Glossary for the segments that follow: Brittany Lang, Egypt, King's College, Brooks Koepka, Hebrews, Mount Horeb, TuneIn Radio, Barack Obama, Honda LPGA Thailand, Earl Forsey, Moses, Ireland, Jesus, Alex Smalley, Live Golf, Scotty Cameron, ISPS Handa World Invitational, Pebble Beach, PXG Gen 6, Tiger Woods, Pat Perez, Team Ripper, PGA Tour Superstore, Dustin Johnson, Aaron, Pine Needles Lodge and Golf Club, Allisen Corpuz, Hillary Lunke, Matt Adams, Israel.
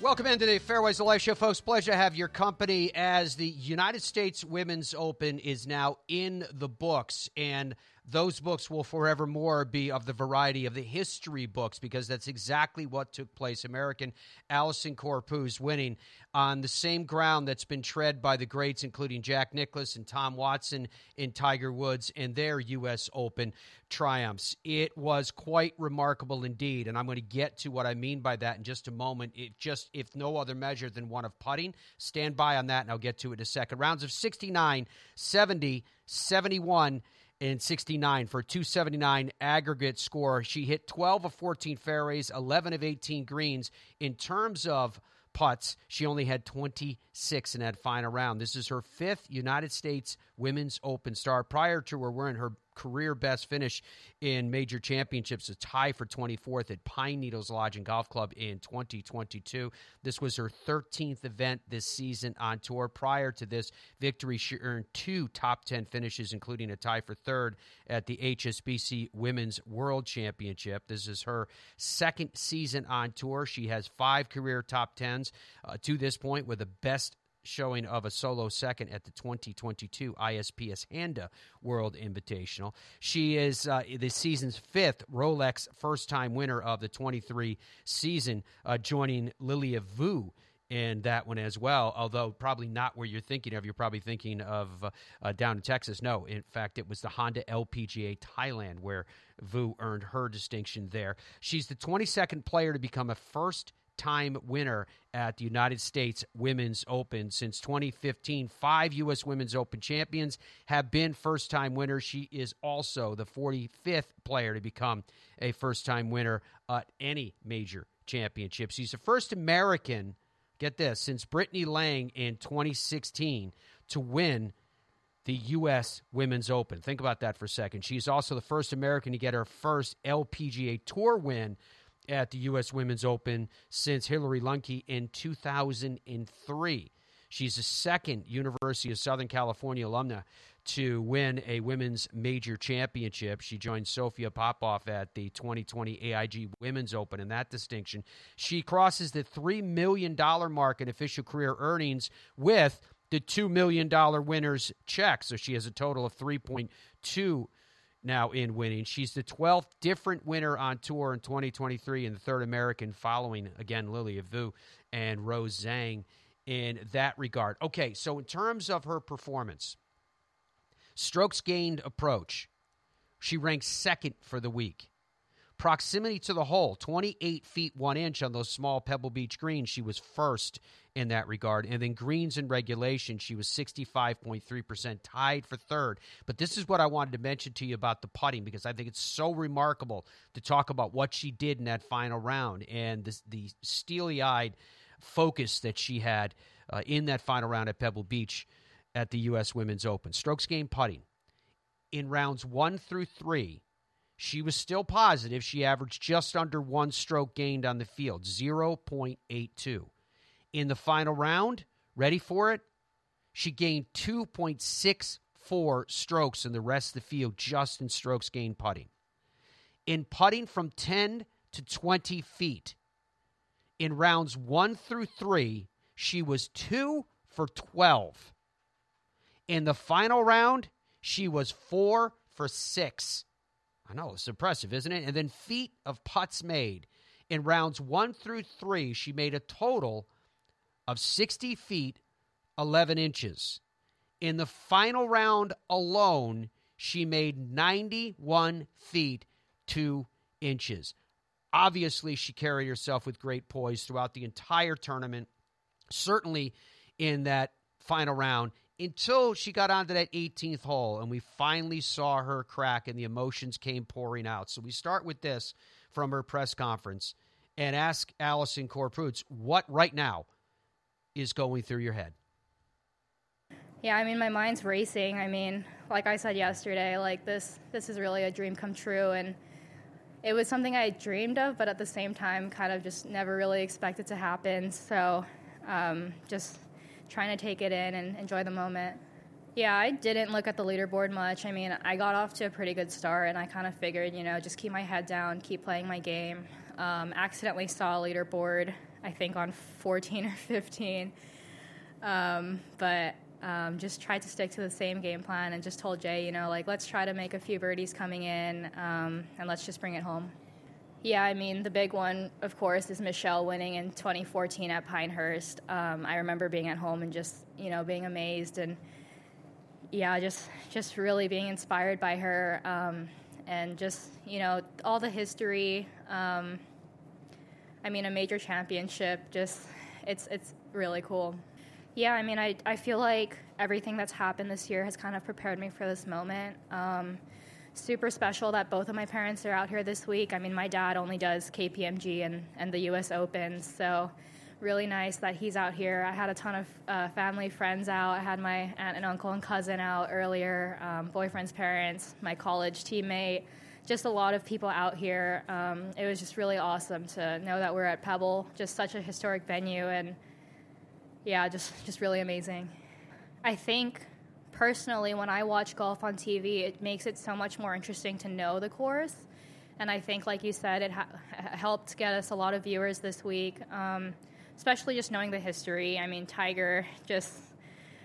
Welcome into the Fairways of Life show, folks. Pleasure to have your company as the United States Women's Open is now in the books. And those books will forevermore be of the variety of the history books, because that's exactly what took place. American Allisen Corpuz winning on the same ground that's been tread by the greats, including Jack Nicklaus and Tom Watson and Tiger Woods and their U.S. Open triumphs. It was quite remarkable indeed, and I'm going to get to what I mean by that in just a moment. It just, if no other measure than one of putting, stand by on that, and I'll get to it in a second. Rounds of 69, 70, 71, and 69 for a 279 aggregate score. She hit 12 of 14 fairways, 11 of 18 greens. In terms of putts, she only had 26 in that final round. This is her fifth United States Women's Open start. Prior to her, we're in her career best finish in major championships, a tie for 24th at Pine Needles Lodge and Golf Club in 2022. This was her 13th event this season on tour. Prior to this victory, she earned two top 10 finishes, including a tie for third at the HSBC Women's World Championship. This is her second season on tour. She has five career top 10s to this point, with the best showing of a solo second at the 2022 ISPS Handa World Invitational. She is this season's fifth Rolex first-time winner of the 23 season, joining Lilia Vu in that one as well, although probably not where you're thinking of. You're probably thinking of down in Texas. No, in fact, it was the Honda LPGA Thailand where Vu earned her distinction there. She's the 22nd player to become a first-time winner at the United States Women's Open. Since 2015, five U.S. Women's Open champions have been first-time winners. She is also the 45th player to become a first-time winner at any major championship. She's the first American, get this, since Brittany Lang in 2016 to win the U.S. Women's Open. Think about that for a second. She's also the first American to get her first LPGA Tour win at the U.S. Women's Open since Hillary Lunke in 2003. She's the second University of Southern California alumna to win a women's major championship. She joined Sofia Popoff at the 2020 AIG Women's Open in that distinction. She crosses the $3 million mark in official career earnings with the $2 million winner's check. So she has a total of $3.2 million now in winning. She's the 12th different winner on tour in 2023 and the third American, following, again, Lilia Vu and Rose Zhang in that regard. Okay, so in terms of her performance, strokes gained approach, she ranks second for the week. Proximity to the hole, 28 feet 1 inch on those small Pebble Beach greens, she was first in that regard. And then greens and regulation, she was 65.3%, tied for third. But this is what I wanted to mention to you about the putting, because I think it's so remarkable to talk about what she did in that final round and the steely-eyed focus that she had in that final round at Pebble Beach at the U.S. Women's Open. Strokes gained putting. In rounds 1 through 3, she was still positive. She averaged just under one stroke gained on the field, 0.82. In the final round, ready for it, she gained 2.64 strokes in the rest of the field, just in strokes gained putting. In putting from 10 to 20 feet, in rounds 1 through 3, she was 2 for 12. In the final round, she was 4 for 6. I know, it's impressive, isn't it? And then feet of putts made. In rounds 1 through 3, she made a total of 60 feet, 11 inches. In the final round alone, she made 91 feet, 2 inches. Obviously, she carried herself with great poise throughout the entire tournament, certainly in that final round, until she got onto that 18th hole, and we finally saw her crack, and the emotions came pouring out. So we start with this from her press conference and ask Allisen Corpuz what right now is going through your head. Yeah, I mean, my mind's racing. I mean, like I said yesterday, like this is really a dream come true, and it was something I dreamed of, but at the same time, kind of just never really expected to happen. So just trying to take it in and enjoy the moment. Yeah, I didn't look at the leaderboard much. I mean, I got off to a pretty good start, and I kind of figured, you know, just keep my head down, keep playing my game. Accidentally saw a leaderboard, I think, on 14 or 15. Just tried to stick to the same game plan and just told Jay, you know, like, let's try to make a few birdies coming in, and let's just bring it home. Yeah, I mean, the big one, of course, is Michelle winning in 2014 at Pinehurst. I remember being at home and just, you know, being amazed and, yeah, just really being inspired by her, and just, you know, all the history. I mean, a major championship, just it's really cool. Yeah, I mean, I feel like everything that's happened this year has kind of prepared me for this moment. Super special that both of my parents are out here this week. I mean, my dad only does KPMG and the U.S. Open, so really nice that he's out here. I had a ton of family friends out. I had my aunt and uncle and cousin out earlier, boyfriend's parents, my college teammate, just a lot of people out here. It was just really awesome to know that we're at Pebble, just such a historic venue, and yeah, just really amazing. I think, personally, when I watch golf on TV, it makes it so much more interesting to know the course. And I think, like you said, it helped get us a lot of viewers this week, especially just knowing the history. I mean, Tiger just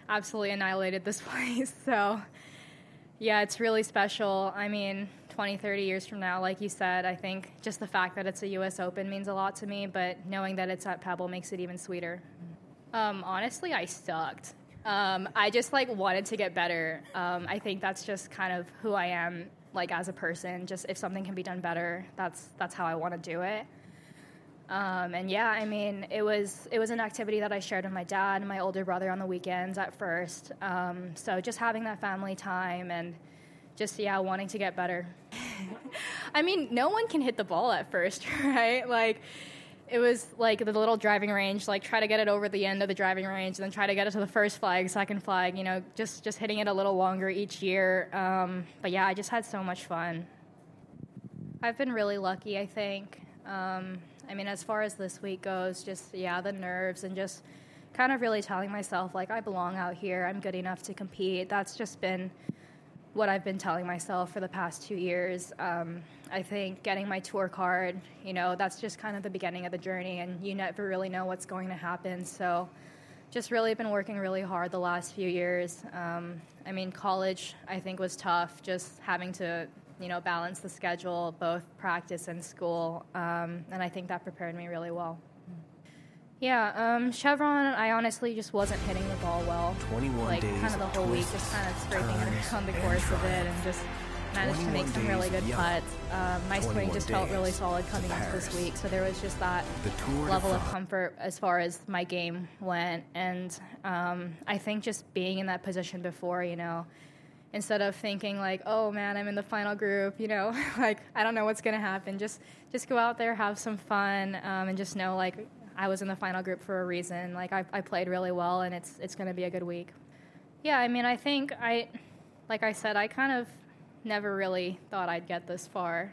absolutely annihilated this place. So, yeah, it's really special. I mean, 20, 30 years from now, like you said, I think just the fact that it's a U.S. Open means a lot to me, but knowing that it's at Pebble makes it even sweeter. Honestly, I sucked. I just, like, wanted to get better. I think that's just kind of who I am, like, as a person. Just if something can be done better, that's how I want to do it. And, yeah, I mean, it was an activity that I shared with my dad and my older brother on the weekends at first. So just having that family time and just, yeah, wanting to get better. I mean, no one can hit the ball at first, right? Like, it was like the little driving range, like try to get it over the end of the driving range and then try to get it to the first flag, second flag, you know, just hitting it a little longer each year. But yeah, I just had so much fun. I've been really lucky, I think. I mean, as far as this week goes, just, yeah, the nerves and just kind of really telling myself, like, I belong out here. I'm good enough to compete. That's just been what I've been telling myself for the past 2 years. I think getting my tour card, you know, that's just kind of the beginning of the journey, and you never really know what's going to happen. So just really been working really hard the last few years. I mean, college, I think, was tough, just having to, you know, balance the schedule, both practice and school, and I think that prepared me really well. Yeah, Chevron, I honestly just wasn't hitting the ball well. 21 like, days kind of the whole week, just kind of scraping around the course of it and just managed to make some really good putts. My swing just felt really solid coming into this week, so there was just that level of comfort as far as my game went. And I think just being in that position before, you know, instead of thinking like, oh, man, I'm in the final group, you know, like, I don't know what's going to happen. Just go out there, have some fun, and just know, like, I was in the final group for a reason. Like, I played really well, and it's going to be a good week. Yeah, I mean, I think like I said, I kind of never really thought I'd get this far.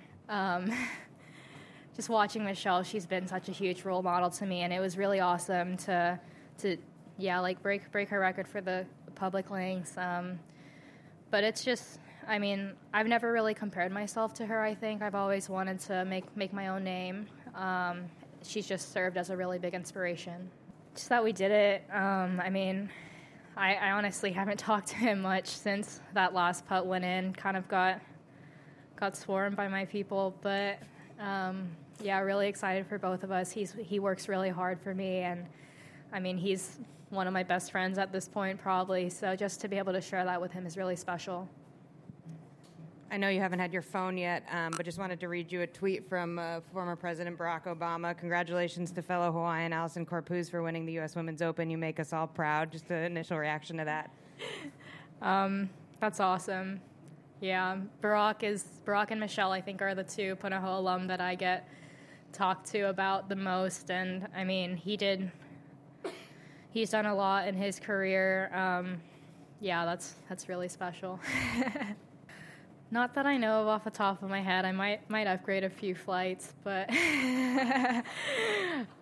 Just watching Michelle, she's been such a huge role model to me, and it was really awesome to break her record for the public links. But it's just, I mean, I've never really compared myself to her, I think. I've always wanted to make my own name. She's just served as a really big inspiration. Just that we did it. I mean, I honestly haven't talked to him much since that last putt went in. Kind of got swarmed by my people, but yeah, really excited for both of us. He works really hard for me, and I mean, he's one of my best friends at this point, probably. So just to be able to share that with him is really special. I know you haven't had your phone yet, but just wanted to read you a tweet from former President Barack Obama. Congratulations to fellow Hawaiian Allisen Corpuz for winning the U.S. Women's Open. You make us all proud. Just an initial reaction to that. That's awesome. Yeah, Barack and Michelle, I think, are the two Punahou alum that I get talked to about the most. And, I mean, he's done a lot in his career. Yeah, that's really special. Not that I know of off the top of my head. I might upgrade a few flights, but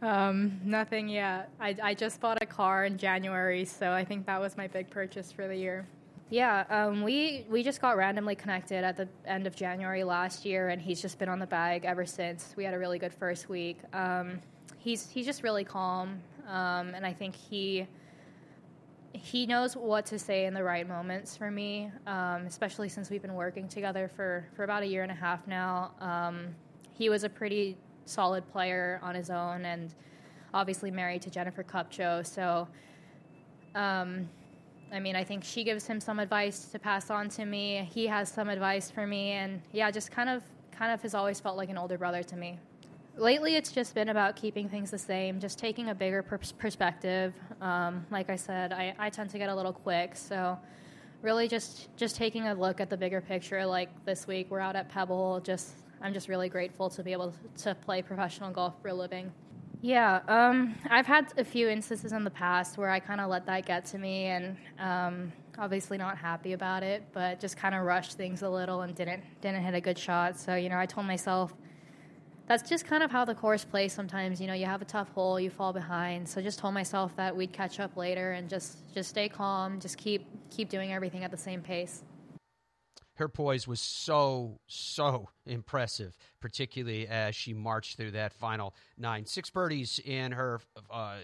nothing yet. I just bought a car in January, so I think that was my big purchase for the year. Yeah, we just got randomly connected at the end of January last year, and he's just been on the bag ever since. We had a really good first week. He's just really calm, and I think he knows what to say in the right moments for me, especially since we've been working together for about a year and a half now. He was a pretty solid player on his own and obviously married to Jennifer Cupcho. So, I mean, I think she gives him some advice to pass on to me. He has some advice for me. And, yeah, just kind of has always felt like an older brother to me. Lately, it's just been about keeping things the same, just taking a bigger perspective. Like I said, I tend to get a little quick, so really just taking a look at the bigger picture. Like this week, we're out at Pebble. I'm just really grateful to be able to play professional golf for a living. Yeah, I've had a few instances in the past where I kind of let that get to me, and obviously not happy about it, but just kind of rushed things a little and didn't hit a good shot. So, you know, I told myself, that's just kind of how the course plays sometimes. You know, you have a tough hole, you fall behind. So just told myself that we'd catch up later and just stay calm, just keep doing everything at the same pace. Her poise was so impressive, particularly as she marched through that final 9. 6 birdies in her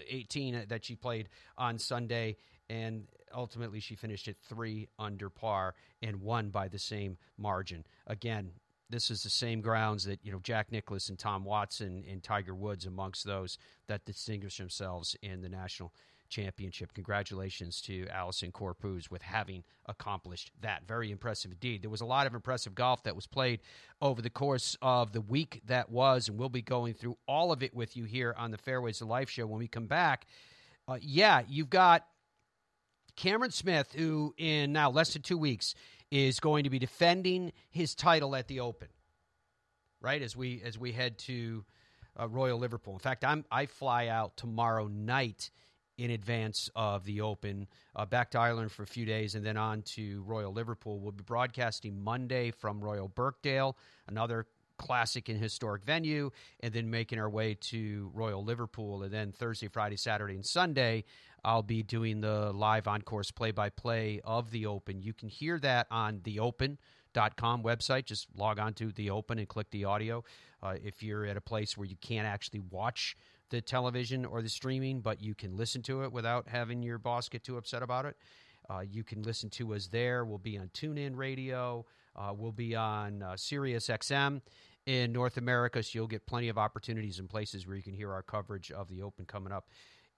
18 that she played on Sunday, and ultimately she finished at 3 under par and won by the same margin. Again, this is the same grounds that, you know, Jack Nicklaus and Tom Watson and Tiger Woods amongst those that distinguished themselves in the national championship. Congratulations to Allisen Corpuz with having accomplished that. Very impressive indeed. There was a lot of impressive golf that was played over the course of the week that was, and we'll be going through all of it with you here on the Fairways to Life show when we come back. You've got Cameron Smith, who in now less than 2 weeks is going to be defending his title at the Open, right, as we head to Royal Liverpool. In fact, I fly out tomorrow night in advance of the Open, back to Ireland for a few days, and then on to Royal Liverpool. We'll be broadcasting Monday from Royal Birkdale, another classic and historic venue, and then making our way to Royal Liverpool. And then Thursday, Friday, Saturday, and Sunday, I'll be doing the live on-course play-by-play of the Open. You can hear that on theopen.com website. Just log on to the Open and click the audio. If you're at a place where you can't actually watch the television or the streaming, but you can listen to it without having your boss get too upset about it, you can listen to us there. We'll be on TuneIn Radio. We'll be on Sirius XM in North America, so you'll get plenty of opportunities and places where you can hear our coverage of the Open coming up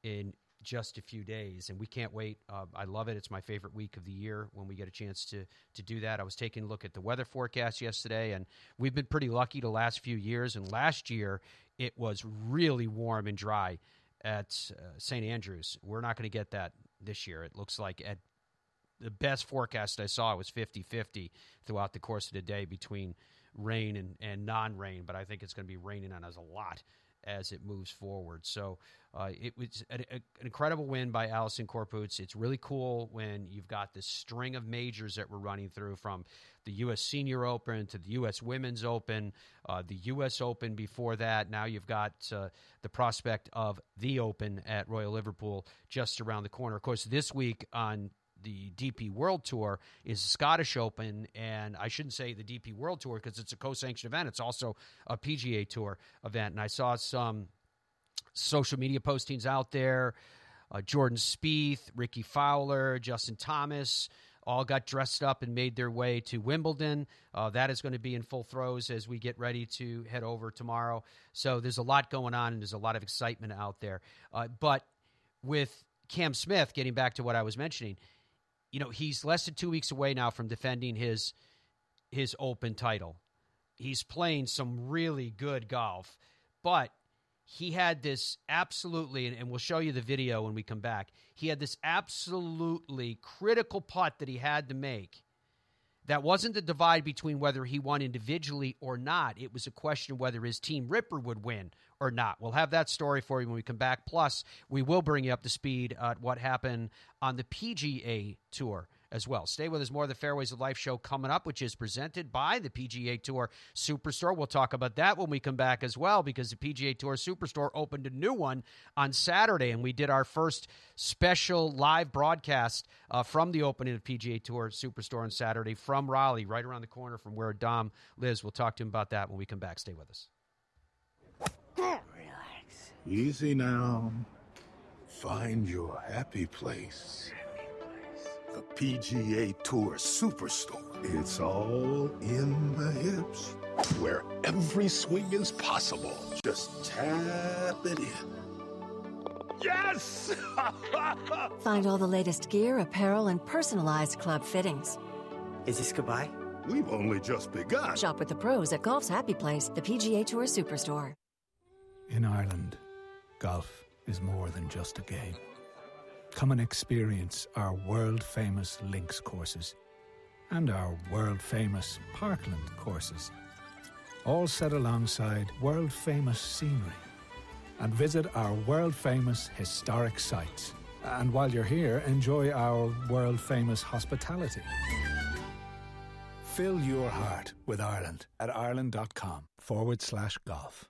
in just a few days, and we can't wait. I love it. It's my favorite week of the year when we get a chance to do that. I was taking a look at the weather forecast yesterday, and we've been pretty lucky the last few years, and last year it was really warm and dry at St. Andrews. We're not going to get that this year. It looks like at the best forecast I saw was 50-50 throughout the course of the day between rain and non-rain, but I think it's going to be raining on us a lot as it moves forward. So it was an incredible win by Allisen Corpuz. It's really cool when you've got this string of majors that we're running through, from the U.S. Senior Open to the U.S. Women's Open, the U.S. Open before that. Now you've got the prospect of the Open at Royal Liverpool just around the corner. Of course, this week on the DP World Tour is the Scottish Open, and I shouldn't say the DP World Tour because it's a co-sanctioned event. It's also a PGA Tour event, and I saw some social media postings out there. Jordan Spieth, Ricky Fowler, Justin Thomas all got dressed up and made their way to Wimbledon. That is going to be in full throes as we get ready to head over tomorrow. So there's a lot going on, and there's a lot of excitement out there. But with Cam Smith, getting back to what I was mentioning, you know, he's less than 2 weeks away now from defending his Open title. He's playing some really good golf, but he had this absolutely, and we'll show you the video when we come back, he had this absolutely critical putt that he had to make that wasn't the divide between whether he won individually or not. It was a question of whether his team Ripper would win or not. We'll have that story for you when we come back. Plus, we will bring you up to speed at what happened on the PGA Tour as well. Stay with us. More of the Fairways of Life show coming up, which is presented by the PGA Tour Superstore. We'll talk about that when we come back as well, because the PGA Tour Superstore opened a new one on Saturday, and we did our first special live broadcast from the opening of PGA Tour Superstore on Saturday from Raleigh, right around the corner from where Dom lives. We'll talk to him about that when we come back. Stay with us. Relax. Easy now. Find your happy place. The PGA Tour Superstore. It's all in the hips, where every swing is possible. Just tap it in. Yes! Find all the latest gear, apparel, and personalized club fittings. Is this goodbye? We've only just begun. Shop with the pros at Golf's Happy Place, the PGA Tour Superstore. In Ireland, golf is more than just a game. Come and experience our world-famous links courses and our world-famous parkland courses, all set alongside world-famous scenery. And visit our world-famous historic sites. And while you're here, enjoy our world-famous hospitality. Fill your heart with Ireland at ireland.com/golf.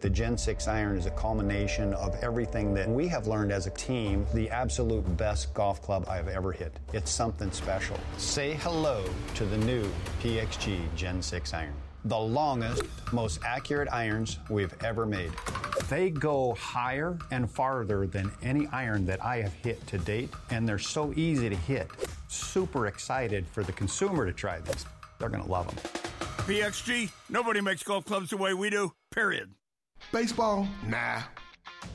The Gen 6 iron is a culmination of everything that we have learned as a team, the absolute best golf club I've ever hit. It's something special. Say hello to the new PXG Gen 6 iron. The longest, most accurate irons we've ever made. They go higher and farther than any iron that I have hit to date, and they're so easy to hit. Super excited for the consumer to try these. They're going to love them. PXG, nobody makes golf clubs the way we do, period. Baseball? Nah.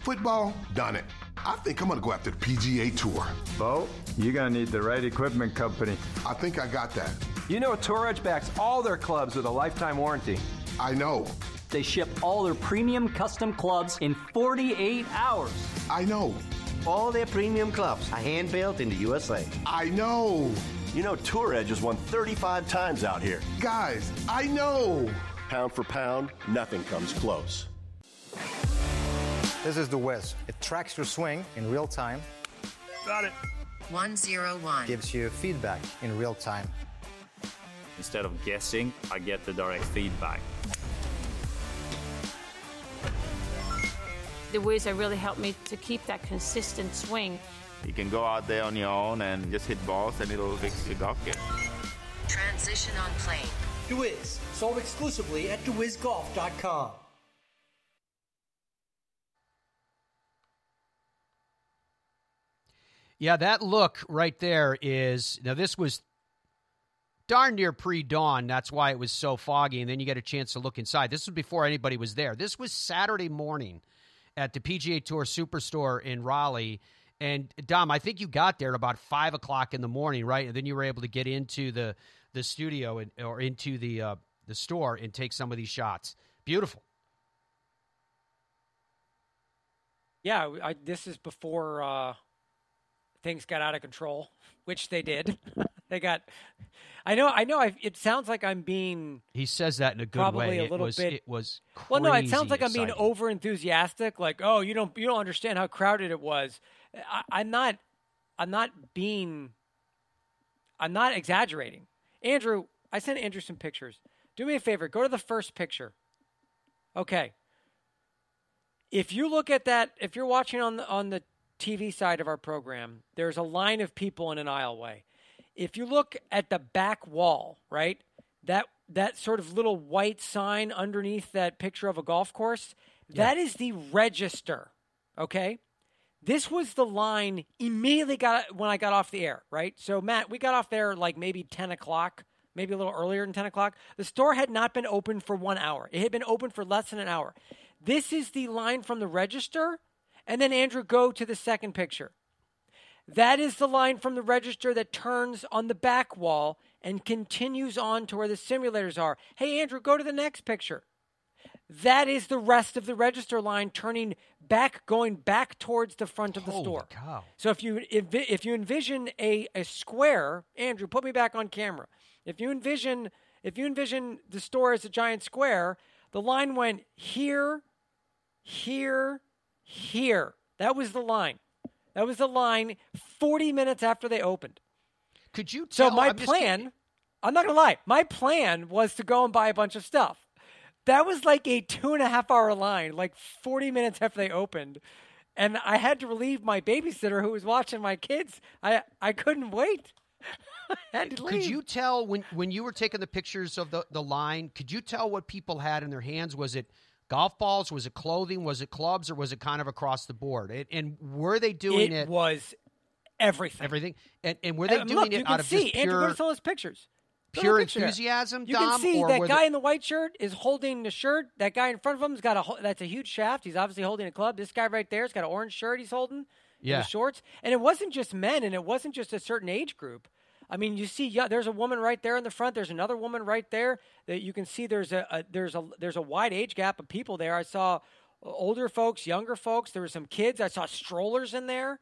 Football? Done it. I think I'm going to go after the PGA Tour. Bo, you're going to need the right equipment company. I think I got that. You know Tour Edge backs all their clubs with a lifetime warranty. I know. They ship all their premium custom clubs in 48 hours. I know. All their premium clubs are hand-built in the USA. I know. You know Tour Edge has won 35 times out here. Guys, I know. Pound for pound, nothing comes close. This is The Wiz. It tracks your swing in real time. Got it. 101. Gives you feedback in real time. Instead of guessing, I get the direct feedback. The Wiz has really helped me to keep that consistent swing. You can go out there on your own and just hit balls and it'll fix your golf game. Transition on plane. The Wiz. Sold exclusively at thewizgolf.com. Yeah, that look right there is, now this was darn near pre-dawn. That's why it was so foggy, and then you get a chance to look inside. This was before anybody was there. This was Saturday morning at the PGA Tour Superstore in Raleigh, and Dom, I think you got there about 5 o'clock in the morning, right? And then you were able to get into the studio and, or into the store and take some of these shots. Beautiful. Yeah, this is before... things got out of control, which they did. They got. I know. It sounds like I'm being. He says that in a good probably way. A little bit. It was. Crazy well, no. It sounds like exciting. I'm being over enthusiastic. Like, oh, you don't understand how crowded it was. I'm not exaggerating. Andrew, I sent Andrew some pictures. Do me a favor. Go to the first picture. Okay. If you look at that, if you're watching on the TV side of our program, there's a line of people in an aisleway. If you look at the back wall, right, that sort of little white sign underneath that picture of a golf course, that is the register, okay? This was the line immediately when I got off the air, right? So, Matt, we got off there like maybe 10 o'clock maybe a little earlier than 10 o'clock. The store had not been open for 1 hour. It had been open for less than an hour. This is the line from the register, and then, Andrew, go to the second picture. That is the line from the register that turns on the back wall and continues on to where the simulators are. Hey, Andrew, go to the next picture. That is the rest of the register line turning back, going back towards the front of the store. Cow. So if you envision a square, Andrew, put me back on camera. If you envision the store as a giant square, the line went here, here, here. That was the line. 40 minutes after they opened. Could you tell? So my plan, I'm not going to lie, my plan was to go and buy a bunch of stuff. That was like a 2.5 hour line, like 40 minutes after they opened. And I had to relieve my babysitter who was watching my kids. I couldn't wait. I had to leave. Could you tell when you were taking the pictures of the line, could you tell what people had in their hands? Was it golf balls? Was it clothing? Was it clubs? Or was it kind of across the board? And were they doing it? It was everything. Everything? And were they doing it out of just pure... Andrew, where's all his pictures? Pure enthusiasm, Dom? You can see that guy in the white shirt is holding the shirt. That guy in front of him's got that's a huge shaft. He's obviously holding a club. This guy right there's got an orange shirt he's holding. Yeah. The shorts. And it wasn't just men, and it wasn't just a certain age group. I mean, you see, yeah, there's a woman right there in the front. There's another woman right there that you can see. There's a wide age gap of people there. I saw older folks, younger folks. There were some kids. I saw strollers in there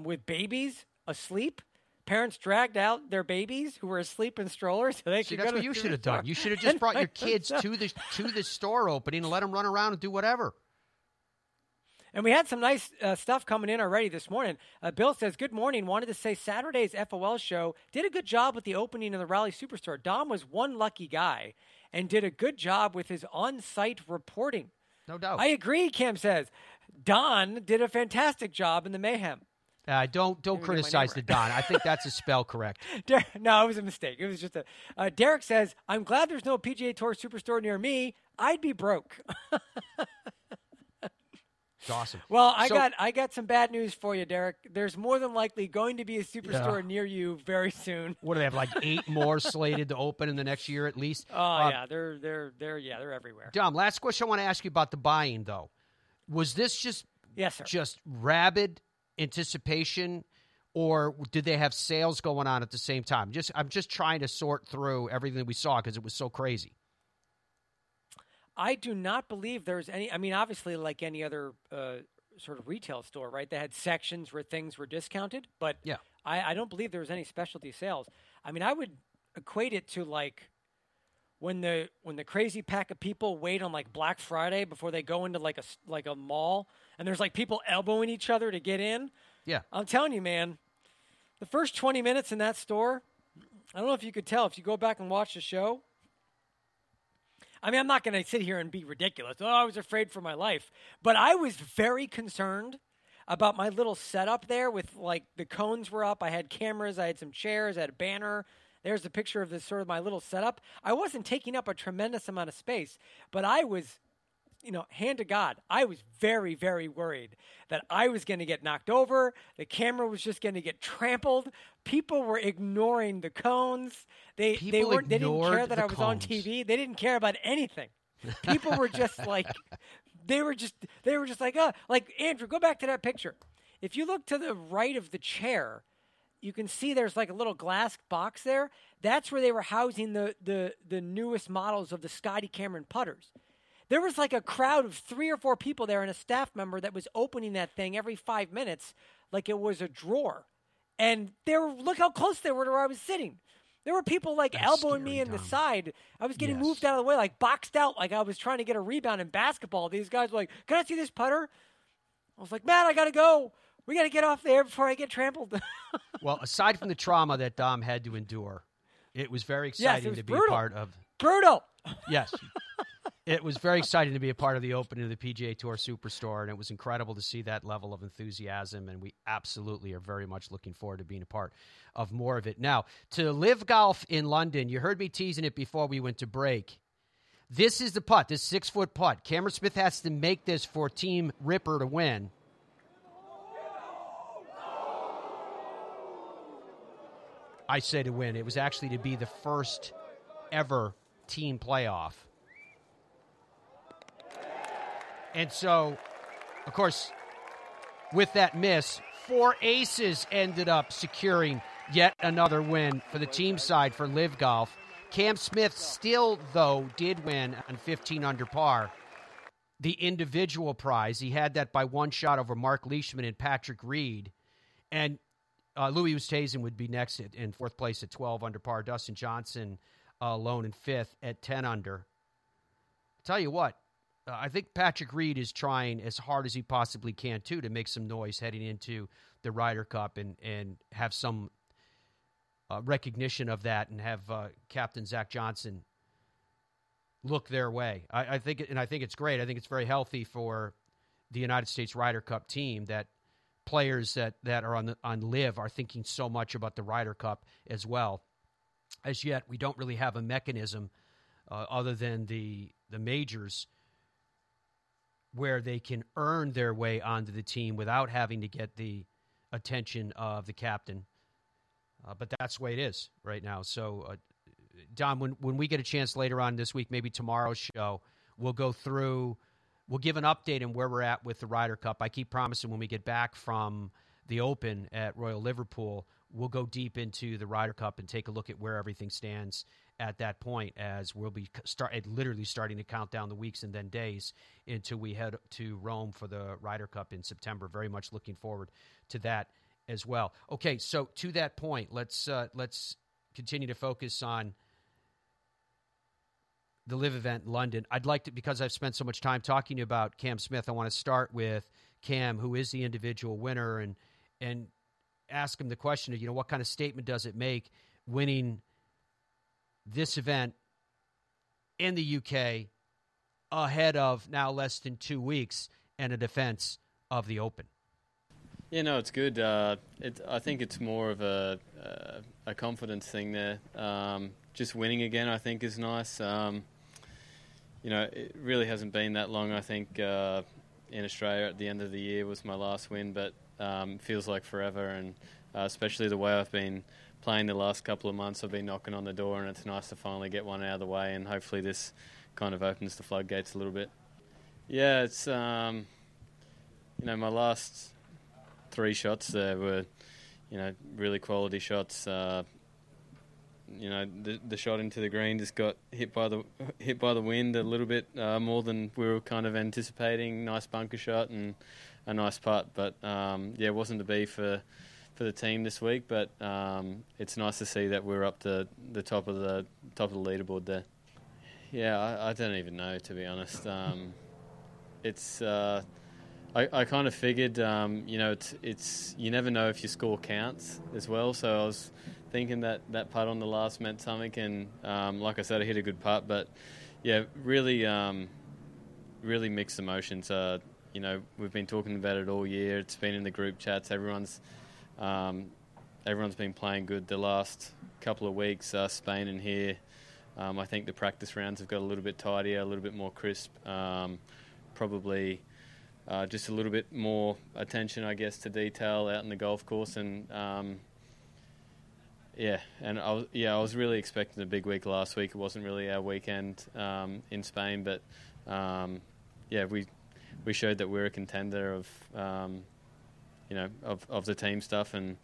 with babies asleep. Parents dragged out their babies who were asleep in strollers. So they that's what you should have done. You should have just brought your kids to the store opening and let them run around and do whatever. And we had some nice stuff coming in already this morning. Bill says, good morning. Wanted to say Saturday's FOL show did a good job with the opening of the Raleigh Superstore. Dom was one lucky guy and did a good job with his on-site reporting. No doubt. I agree, Kim says. Don did a fantastic job in the mayhem. Don't criticize the Don. I think that's a spell correct. No, it was a mistake. It was just a. Derek says, I'm glad there's no PGA Tour Superstore near me. I'd be broke. It's awesome. Well, I got some bad news for you, Derek. There's more than likely going to be a Superstore near you very soon. What do they have? Like 8 more slated to open in the next year at least. Oh yeah, they're everywhere. Dom, last question I want to ask you about the buying though. Was this just just rabid anticipation, or did they have sales going on at the same time? I'm just trying to sort through everything that we saw because it was so crazy. I do not believe there's any. I mean, obviously, like any other sort of retail store, right? They had sections where things were discounted, but yeah, I don't believe there was any specialty sales. I mean, I would equate it to like when the crazy pack of people wait on like Black Friday before they go into like a mall. And there's like people elbowing each other to get in. Yeah. I'm telling you, man, the first 20 minutes in that store, I don't know if you could tell if you go back and watch the show. I mean, I'm not going to sit here and be ridiculous. Oh, I was afraid for my life. But I was very concerned about my little setup there with like the cones were up. I had cameras. I had some chairs. I had a banner. There's a picture of this sort of my little setup. I wasn't taking up a tremendous amount of space, but I was... You know, hand to God, I was very, very worried that I was going to get knocked over. The camera was just going to get trampled. People were ignoring the cones. They didn't care that I was on TV. They didn't care about anything. People were just like, they were just like, oh, like Andrew, go back to that picture. If you look to the right of the chair, you can see there's like a little glass box there. That's where they were housing the newest models of the Scotty Cameron putters. There was like a crowd of 3 or 4 people there and a staff member that was opening that thing every 5 minutes like it was a drawer. And look how close they were to where I was sitting. There were people like elbowing me in the side. I was getting moved out of the way, like boxed out, like I was trying to get a rebound in basketball. These guys were like, can I see this putter? I was like, man, I got to go. We got to get off there before I get trampled. Well, aside from the trauma that Dom had to endure, it was very exciting to be a part of. Brutal. Yes. It was very exciting to be a part of the opening of the PGA Tour Superstore, and it was incredible to see that level of enthusiasm, and we absolutely are very much looking forward to being a part of more of it. Now, to Live Golf in London, you heard me teasing it before we went to break. This is the putt, this 6-foot putt. Cameron Smith has to make this for Team Ripper to win. I say to win. It was actually to be the first ever team playoff. And so, of course, with that miss, Four Aces ended up securing yet another win for the team side for Live Golf. Cam Smith still, though, did win on 15 under par. The individual prize, he had that by one shot over Mark Leishman and Patrick Reed. And Louis Oosthuizen would be next in fourth place at 12 under par. Dustin Johnson alone in fifth at 10 under. Tell you what, I think Patrick Reed is trying as hard as he possibly can, too, to make some noise heading into the Ryder Cup and have some recognition of that and have Captain Zach Johnson look their way. I think it's great. I think it's very healthy for the United States Ryder Cup team that players that are on Live are thinking so much about the Ryder Cup as well. As yet, we don't really have a mechanism other than the majors where they can earn their way onto the team without having to get the attention of the captain. But that's the way it is right now. So, Don, when we get a chance later on this week, maybe tomorrow's show, we'll go through, we'll give an update on where we're at with the Ryder Cup. I keep promising when we get back from the Open at Royal Liverpool, we'll go deep into the Ryder Cup and take a look at where everything stands at that point, as we'll be starting to count down the weeks and then days until we head to Rome for the Ryder Cup in September. Very much looking forward to that as well. Okay, so to that point, let's continue to focus on the Live event in London. I'd like to, because I've spent so much time talking about Cam Smith, I want to start with Cam, who is the individual winner, and ask him the question of, you know, what kind of statement does it make winning this event in the UK ahead of now less than 2 weeks and a defense of the Open? Yeah, no, it's good. I think it's more of a confidence thing there. Just winning again, I think, is nice. You know, it really hasn't been that long. I think in Australia at the end of the year was my last win, but feels like forever. And especially the way I've been playing the last couple of months, I've been knocking on the door, and it's nice to finally get one out of the way, and hopefully this kind of opens the floodgates a little bit. Yeah, it's you know, my last three shots there were, you know, really quality shots. You know, the shot into the green just got hit by the wind a little bit more than we were kind of anticipating. Nice bunker shot and a nice putt, but yeah, it wasn't to be for the team this week. But it's nice to see that we're up to the top of the leaderboard there. Yeah, I don't even know, to be honest. It's I kind of figured, you know, it's you never know if your score counts as well. So I was thinking that putt on the last meant something, and like I said, I hit a good putt. But yeah, really, really mixed emotions. You know, we've been talking about it all year. It's been in the group chats. Everyone's been playing good the last couple of weeks. Spain and here, I think the practice rounds have got a little bit tidier, a little bit more crisp. Probably just a little bit more attention, I guess, to detail out in the golf course. And I was really expecting a big week last week. It wasn't really our weekend in Spain, but we showed that we're a contender of you know, of the team stuff, and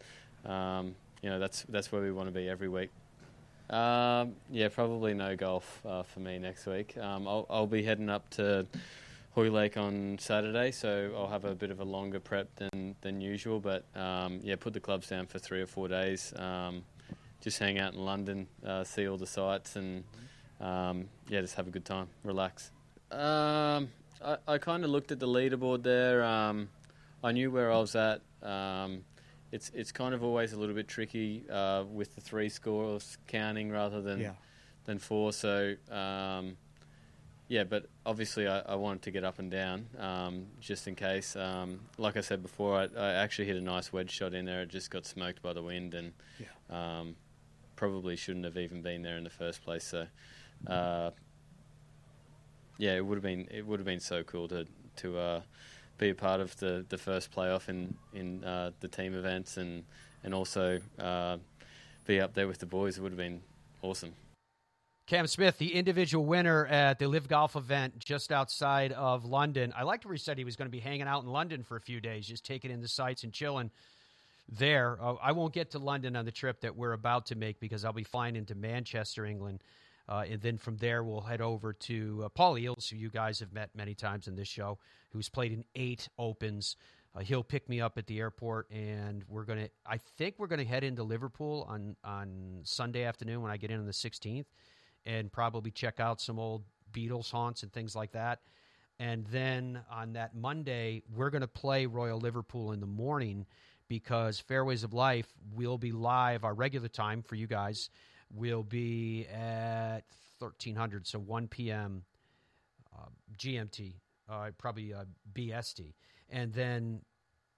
you know, that's where we want to be every week. Yeah, probably no golf for me next week. I'll be heading up to Hoy Lake on Saturday, so I'll have a bit of a longer prep than usual, but yeah, put the clubs down for 3 or 4 days, just hang out in London, see all the sights, and yeah, just have a good time, relax. I kind of looked at the leaderboard there. I knew where I was at. It's kind of always a little bit tricky with the three scores counting rather than four, so yeah, but obviously I wanted to get up and down just in case. Like I said before, I actually hit a nice wedge shot in there. It just got smoked by the wind, and probably shouldn't have even been there in the first place. So, yeah, it would have been so cool to be a part of the first playoff in the team events, and also be up there with the boys. It would have been awesome. Cam Smith, the individual winner at the Live Golf event just outside of London. I liked where he said he was going to be hanging out in London for a few days, just taking in the sights and chilling there. I won't get to London on the trip that we're about to make because I'll be flying into Manchester, England. And then from there, we'll head over to Paul Eales, who you guys have met many times in this show, who's played in 8 Opens. He'll pick me up at the airport, and I think we're going to head into Liverpool on Sunday afternoon when I get in on the 16th. And probably check out some old Beatles haunts and things like that. And then on that Monday, we're going to play Royal Liverpool in the morning because Fairways of Life will be live. Our regular time for you guys will be at 1300, so 1 p.m. GMT, probably BST. And then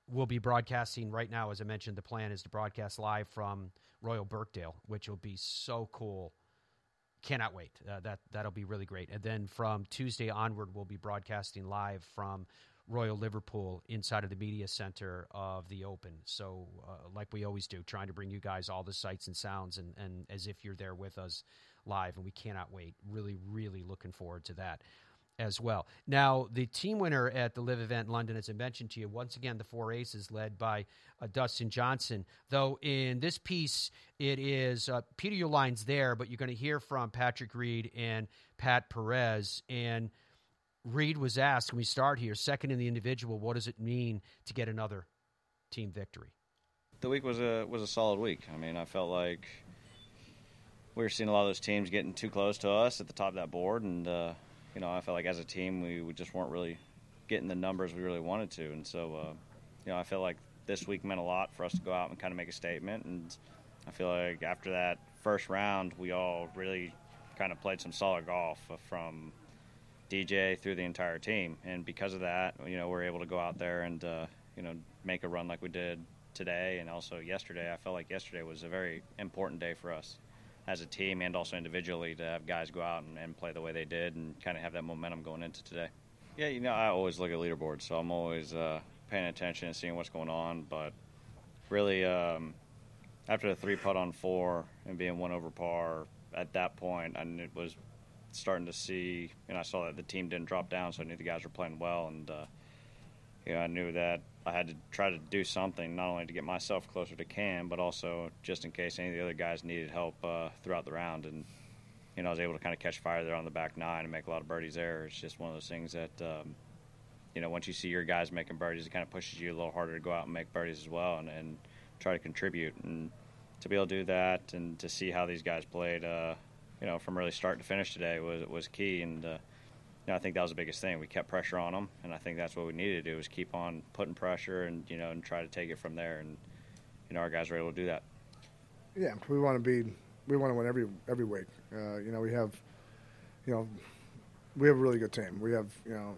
we'll be broadcasting right now. As I mentioned, the plan is to broadcast live from Royal Birkdale, which will be so cool. Cannot wait. That'll be really great. And then from Tuesday onward, we'll be broadcasting live from Royal Liverpool inside of the media center of the Open. So like we always do, trying to bring you guys all the sights and sounds and as if you're there with us live. And we cannot wait. Really, really looking forward to that as well. Now, the team winner at the Live event in London, as I mentioned to you, once again, the Four Aces led by Dustin Johnson. Though in this piece, it is Peter Uline's there, but you're going to hear from Patrick Reed and Pat Perez. And Reed was asked, when we start here, second in the individual, what does it mean to get another team victory? The week was a solid week. I mean, I felt like we were seeing a lot of those teams getting too close to us at the top of that board. And, you know, I felt like as a team we just weren't really getting the numbers we really wanted to. And so, you know, I feel like this week meant a lot for us to go out and kind of make a statement. And I feel like after that first round, we all really kind of played some solid golf from DJ through the entire team. And because of that, you know, we're able to go out there and, you know, make a run like we did today and also yesterday. I felt like yesterday was a very important day for us as a team and also individually to have guys go out and play the way they did and kind of have that momentum going into today. Yeah, you know, I always look at leaderboards, so I'm always paying attention and seeing what's going on. But really, after the 3-putt on 4 and being 1 over par, at that point, it was starting to see, and I saw that the team didn't drop down, so I knew the guys were playing well. And, you know, I knew that I had to try to do something, not only to get myself closer to Cam, but also just in case any of the other guys needed help throughout the round. And, you know, I was able to kind of catch fire there on the back nine and make a lot of birdies there. It's just one of those things that, you know, once you see your guys making birdies, it kind of pushes you a little harder to go out and make birdies as well and try to contribute. And to be able to do that and to see how these guys played, you know, from really start to finish today was key. And, you know, I think that was the biggest thing. We kept pressure on them, and I think that's what we needed to do, is keep on putting pressure and, you know, and try to take it from there. And, you know, our guys were able to do that. Yeah, we want to win every week. You know, we have a really good team. We have, you know,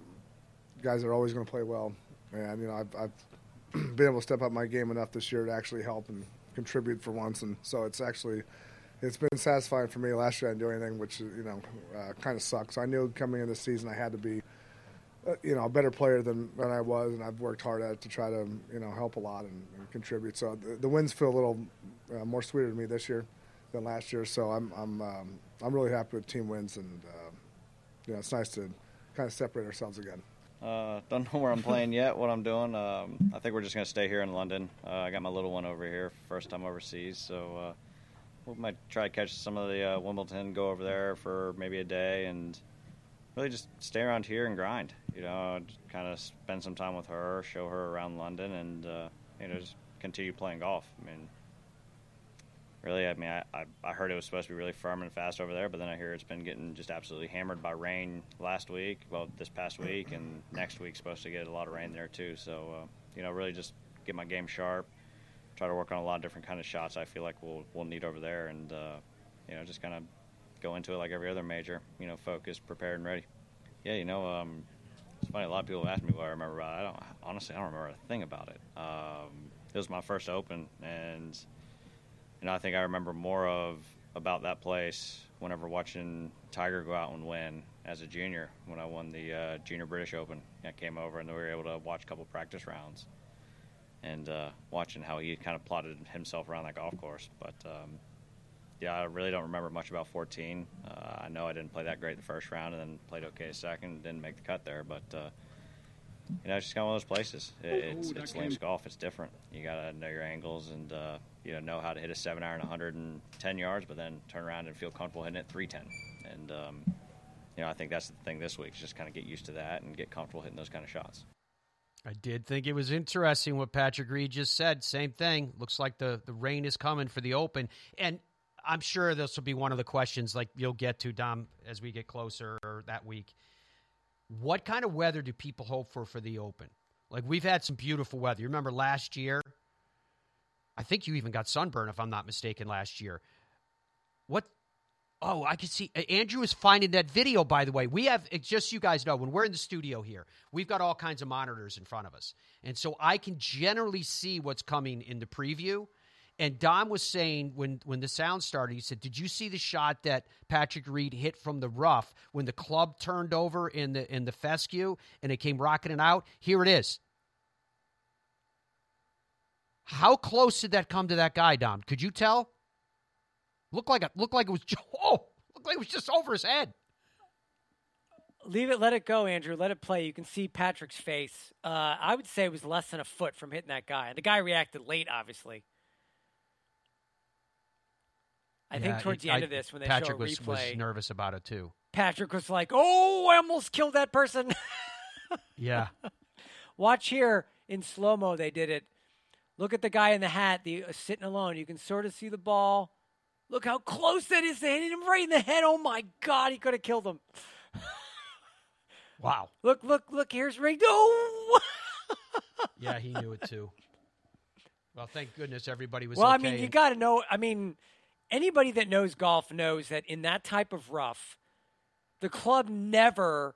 guys that are always going to play well. And, you know, I've been able to step up my game enough this year to actually help and contribute for once. And so it's actually – it's been satisfying for me. Last year I didn't do anything, which, you know, kind of sucks. I knew coming into the season I had to be, you know, a better player than I was, and I've worked hard at it to try to, you know, help a lot and contribute. So the wins feel a little more sweeter to me this year than last year. So I'm really happy with team wins, and you know, it's nice to kind of separate ourselves again. Don't know where I'm playing yet, what I'm doing. I think we're just going to stay here in London. I got my little one over here, first time overseas, so. We might try to catch some of the Wimbledon, go over there for maybe a day, and really just stay around here and grind. You know, kind of spend some time with her, show her around London, and you know, just continue playing golf. I mean, really, I heard it was supposed to be really firm and fast over there, but then I hear it's been getting just absolutely hammered by rain last week. Well, this past week, and next week's supposed to get a lot of rain there too. So, you know, really just get my game sharp. Try to work on a lot of different kind of shots I feel like we'll need over there, and you know, just kind of go into it like every other major, you know, focused, prepared, and ready. Yeah, you know, it's funny, a lot of people ask me what I remember about it. I honestly don't remember a thing about it. It was my first Open, and you know, I think I remember more of about that place whenever watching Tiger go out and win as a junior when I won the Junior British Open. I came over and we were able to watch a couple practice rounds. And watching how he kind of plotted himself around that golf course. But Yeah, I really don't remember much about 14. I know I didn't play that great the first round, and then played okay second. Didn't make the cut there, but you know, it's just kind of one of those places. It's lanes golf. It's different. You gotta know your angles and you know how to hit a 7-iron 110 yards, but then turn around and feel comfortable hitting it 310. And you know, I think that's the thing this week. Is just kind of get used to that and get comfortable hitting those kind of shots. I did think it was interesting what Patrick Reed just said. Same thing. Looks like the rain is coming for the Open, and I'm sure this will be one of the questions like you'll get to, Dom, as we get closer that week. What kind of weather do people hope for the Open? Like, we've had some beautiful weather. You remember last year? I think you even got sunburn, if I'm not mistaken, last year. What? Oh, I can see. Andrew is finding that video, by the way. We have, just so you guys know, when we're in the studio here, we've got all kinds of monitors in front of us. And so I can generally see what's coming in the preview. And Dom was saying when the sound started, he said, did you see the shot that Patrick Reed hit from the rough when the club turned over in the fescue and it came rocketing out? Here it is. How close did that come to that guy, Dom? Could you tell? Looked like it was just over his head. Leave it, let it go, Andrew. Let it play. You can see Patrick's face. I would say it was less than a foot from hitting that guy. The guy reacted late, obviously. I think towards the end of this, when they showed a replay, Patrick was nervous about it too. Patrick was like, "Oh, I almost killed that person." Yeah. Watch here in slow mo. They did it. Look at the guy in the hat, sitting alone. You can sort of see the ball. Look how close that is. They hit him right in the head. Oh my God, he could have killed him. Wow. Look. Here's Ring. Oh. Yeah, he knew it too. Well, thank goodness everybody was. Well, okay. I mean, you got to know. I mean. Anybody that knows golf knows that in that type of rough, the club never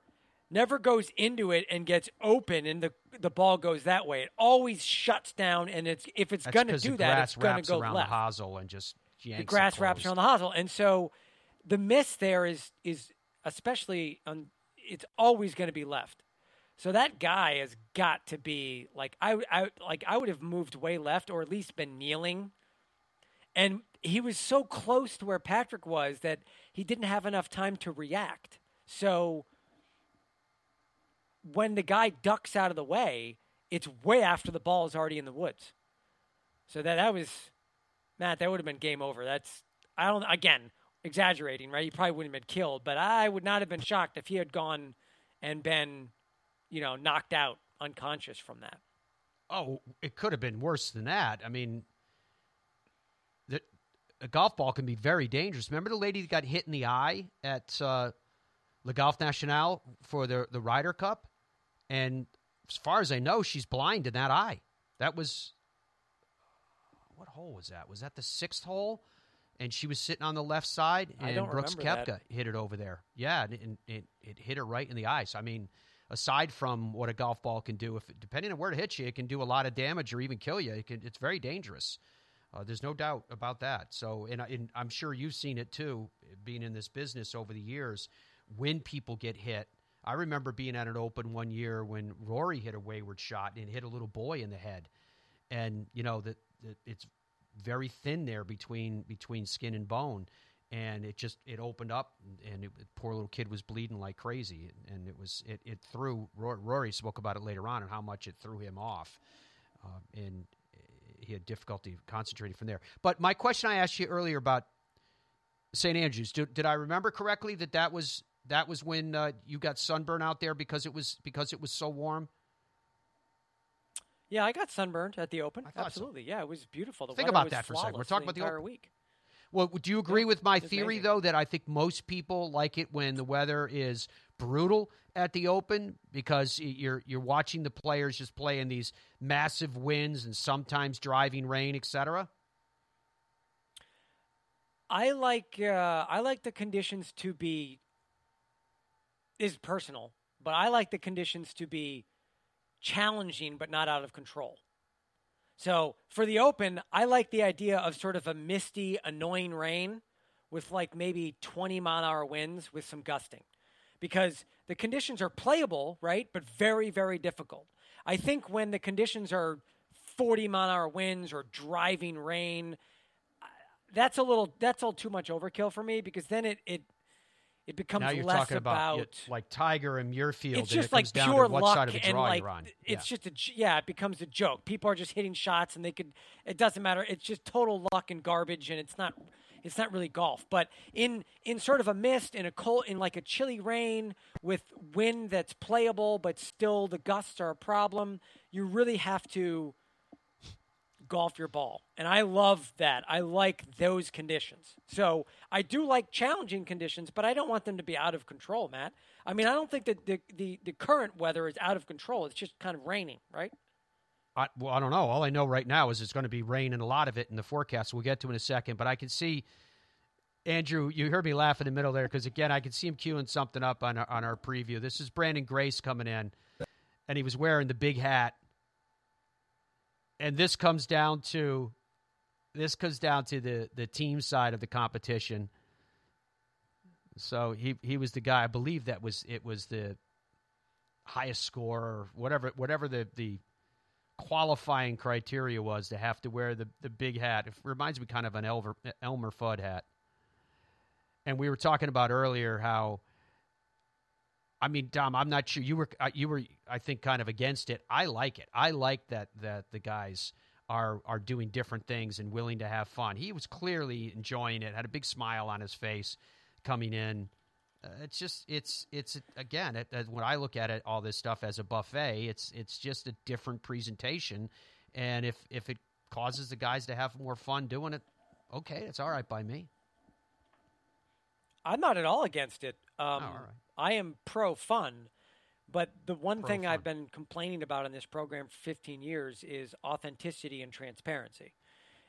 goes into it and gets open and the ball goes that way. It always shuts down, and if it's going to do that, it's going to go left. The grass wraps around the hosel and just yanks it. The grass wraps around the hosel. And so the miss there is especially it's always going to be left. So that guy has got to be like I would have moved way left or at least been kneeling. And he was so close to where Patrick was that he didn't have enough time to react. So when the guy ducks out of the way, it's way after the ball is already in the woods. So that was, Matt, that would have been game over. That's, exaggerating, right? He probably wouldn't have been killed, but I would not have been shocked if he had gone and been, knocked out unconscious from that. Oh, it could have been worse than that. I mean, a golf ball can be very dangerous. Remember the lady that got hit in the eye at Le Golf National for the Ryder Cup? And as far as I know, she's blind in that eye. That was – what hole was that? Was that the sixth hole? And she was sitting on the left side, and Brooks Koepka hit it over there. Yeah, and it hit her right in the eye. So, I mean, aside from what a golf ball can do, depending on where it hits you, it can do a lot of damage or even kill you. It's very dangerous. There's no doubt about that. So, and I'm sure you've seen it too, being in this business over the years, when people get hit. I remember being at an Open one year when Rory hit a wayward shot and hit a little boy in the head. And, it's very thin there between skin and bone. And it opened up, and the poor little kid was bleeding like crazy. And it threw, Rory spoke about it later on and how much it threw him off. And he had difficulty concentrating from there. But my question I asked you earlier about St. Andrews, did I remember correctly that was when you got sunburn out there because it was so warm? Yeah, I got sunburned at the Open. Absolutely. So. Yeah, it was beautiful. Think about that for a second. We're talking about the Open. Week. Well, do you agree with my theory, amazing, though, that I think most people like it when the weather is brutal at the Open because you're watching the players just play in these massive winds and sometimes driving rain, et cetera? I like the conditions to be – this is personal, but I like the conditions to be challenging but not out of control. So for the Open, I like the idea of sort of a misty, annoying rain with like maybe 20-mile-an-hour winds with some gusting, because the conditions are playable, right, but very, very difficult. I think when the conditions are 40-mile-an-hour winds or driving rain, That's all too much overkill for me, because then it becomes now you're less talking about like Tiger and Muirfield. It's just like pure luck, and like it's just it becomes a joke. People are just hitting shots, and it doesn't matter. It's just total luck and garbage, and it's not really golf. But in sort of a mist, in a cold, in like a chilly rain with wind that's playable, but still the gusts are a problem. You really have to golf your ball, and I love that. I like those conditions. So I do like challenging conditions, but I don't want them to be out of control, Matt. I mean, I don't think that the current weather is out of control. It's just kind of raining, right? I don't know. All I know right now is it's going to be rain, and a lot of it in the forecast we'll get to in a second. But I can see, Andrew, you heard me laugh in the middle there, because, again, I can see him queuing something up on our preview. This is Brandon Grace coming in, and he was wearing the big hat. And this comes down to the team side of the competition. So he was the guy, I believe it was the highest score or whatever the qualifying criteria was to have to wear the big hat. It reminds me kind of an Elmer Fudd hat. And we were talking about earlier how, I mean, Dom, I'm not sure. You were, I think, kind of against it. I like it. I like that the guys are doing different things and willing to have fun. He was clearly enjoying it, had a big smile on his face coming in. When I look at it, all this stuff as a buffet, it's just a different presentation. And if it causes the guys to have more fun doing it, okay, it's all right by me. I'm not at all against it. All right. I am pro-fun, but the one thing I've been complaining about in this program for 15 years is authenticity and transparency.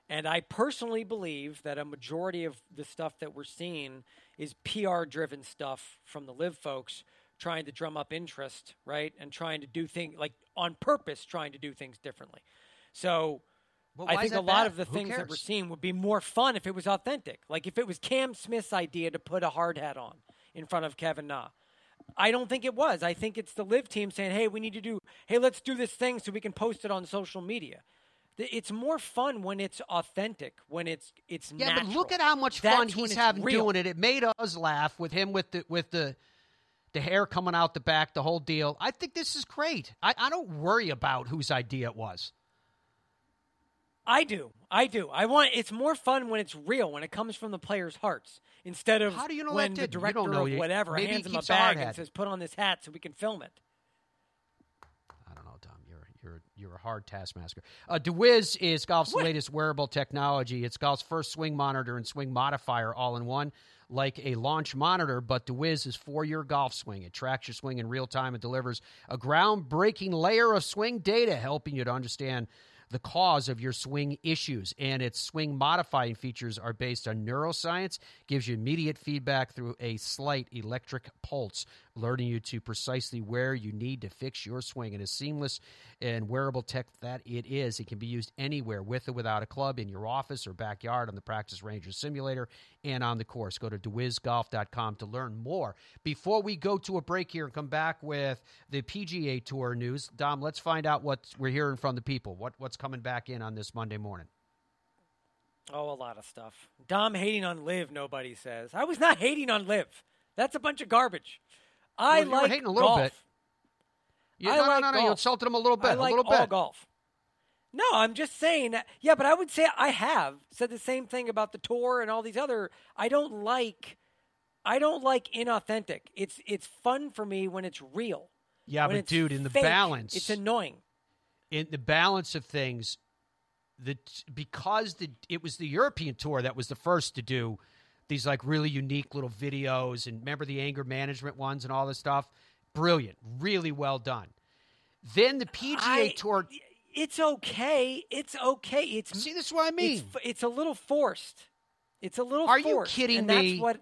And I personally believe that a majority of the stuff that we're seeing is PR-driven stuff from the Live folks trying to drum up interest, right, and trying to do things, like, on purpose trying to do things differently. So I think a lot of the things that we're seeing would be more fun if it was authentic. Like, if it was Cam Smith's idea to put a hard hat on in front of Kevin Na, I don't think it was. I think it's the Live team saying, hey, let's do this thing so we can post it on social media. It's more fun when it's authentic, when it's natural. Yeah, but look at how much fun he's having doing it. It made us laugh with him with the hair coming out the back, the whole deal. I think this is great. I don't worry about whose idea it was. I do. It's more fun when it's real, when it comes from the players' hearts, instead of when the director or whatever hands him a bag and says, "Put on this hat so we can film it." I don't know, Tom. You're a hard taskmaster. The Wiz is golf's latest wearable technology. It's golf's first swing monitor and swing modifier all in one, like a launch monitor, but The Wiz is for your golf swing. It tracks your swing in real time and delivers a groundbreaking layer of swing data, helping you to understand the cause of your swing issues. And its swing modifying features are based on neuroscience, gives you immediate feedback through a slight electric pulse, alerting you to precisely where you need to fix your swing. It is seamless and wearable tech that it is. It can be used anywhere, with or without a club, in your office or backyard, on the practice range or simulator, and on the course. Go to thewizgolf.com to learn more. Before we go to a break here and come back with the PGA Tour news, Dom, let's find out what we're hearing from the people. What's coming back in on this Monday morning? Oh, a lot of stuff. Dom hating on Liv, nobody says. I was not hating on Liv. That's a bunch of garbage. You were hating a little bit. You insulted him a little bit. Golf. No, I'm just saying that. Yeah, but I would say I have said the same thing about the tour and all these other. I don't like inauthentic. It's fun for me when it's real. Yeah, when fake, the balance, it's annoying. In the balance of things, it was the European tour that was the first to do these like really unique little videos, and remember the anger management ones and all this stuff. Brilliant, really well done. Then the PGA Tour. It's okay. See, this is what I mean. It's a little forced. Are you kidding me? That's what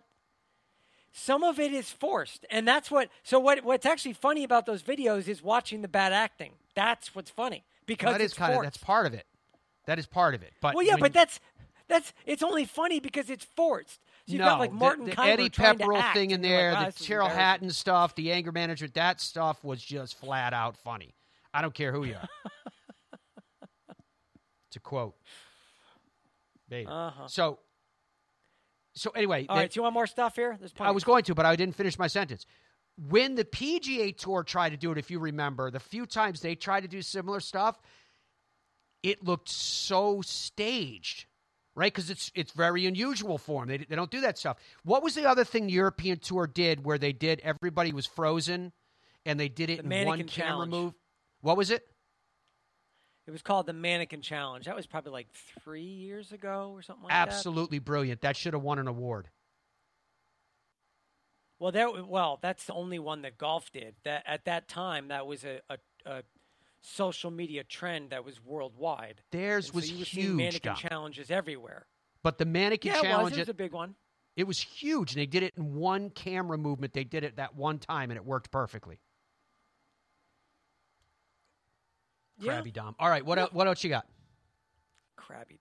some of it is forced, and that's what. So what's actually funny about those videos is watching the bad acting. That's what's funny, because that is kind of part of it. That is part of it. But but that's it's only funny because it's forced. You've got like Martin the Eddie Pepperell thing in there, like, the Terrell Hatton stuff, the anger management, that stuff was just flat out funny. I don't care who you are. To quote. Maybe. So So anyway. All right, do you want more stuff here? I was going to, but I didn't finish my sentence. When the PGA Tour tried to do it, if you remember, the few times they tried to do similar stuff, it looked so staged, right? Because it's very unusual for them. They don't do that stuff. What was the other thing European Tour did where they did everybody was frozen and they did it in one camera move? What was it? It was called the Mannequin Challenge. That was probably like 3 years ago or something like that. Absolutely brilliant. That should have won an award. Well, that's the only one that golf did. That at that time, that was a social media trend that was worldwide. Theirs was huge. You were seeing mannequin challenges everywhere. But the mannequin challenge it was a big one. It was huge, and they did it in one camera movement. They did it that one time, and it worked perfectly. Crabby Dom. All right, what else you got? Crabby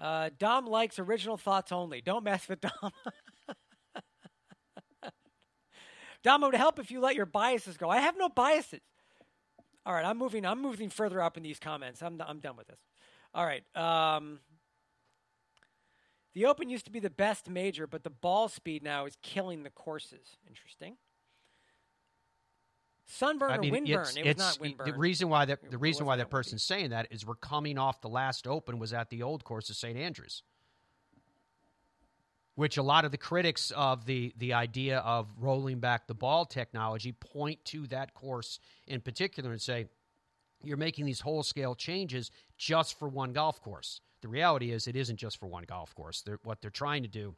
Dom. Dom likes original thoughts only. Don't mess with Dom. Dom, it would help if you let your biases go. I have no biases. All right, I'm moving further up in these comments. I'm done with this. All right. The Open used to be the best major, but the ball speed now is killing the courses. Interesting. Sunburn or windburn? It was not windburn. The reason why that person's saying that is we're coming off the last Open was at the old course of St. Andrews, which a lot of the critics of the idea of rolling back the ball technology point to that course in particular and say, you're making these whole-scale changes just for one golf course. The reality is it isn't just for one golf course. What they're trying to do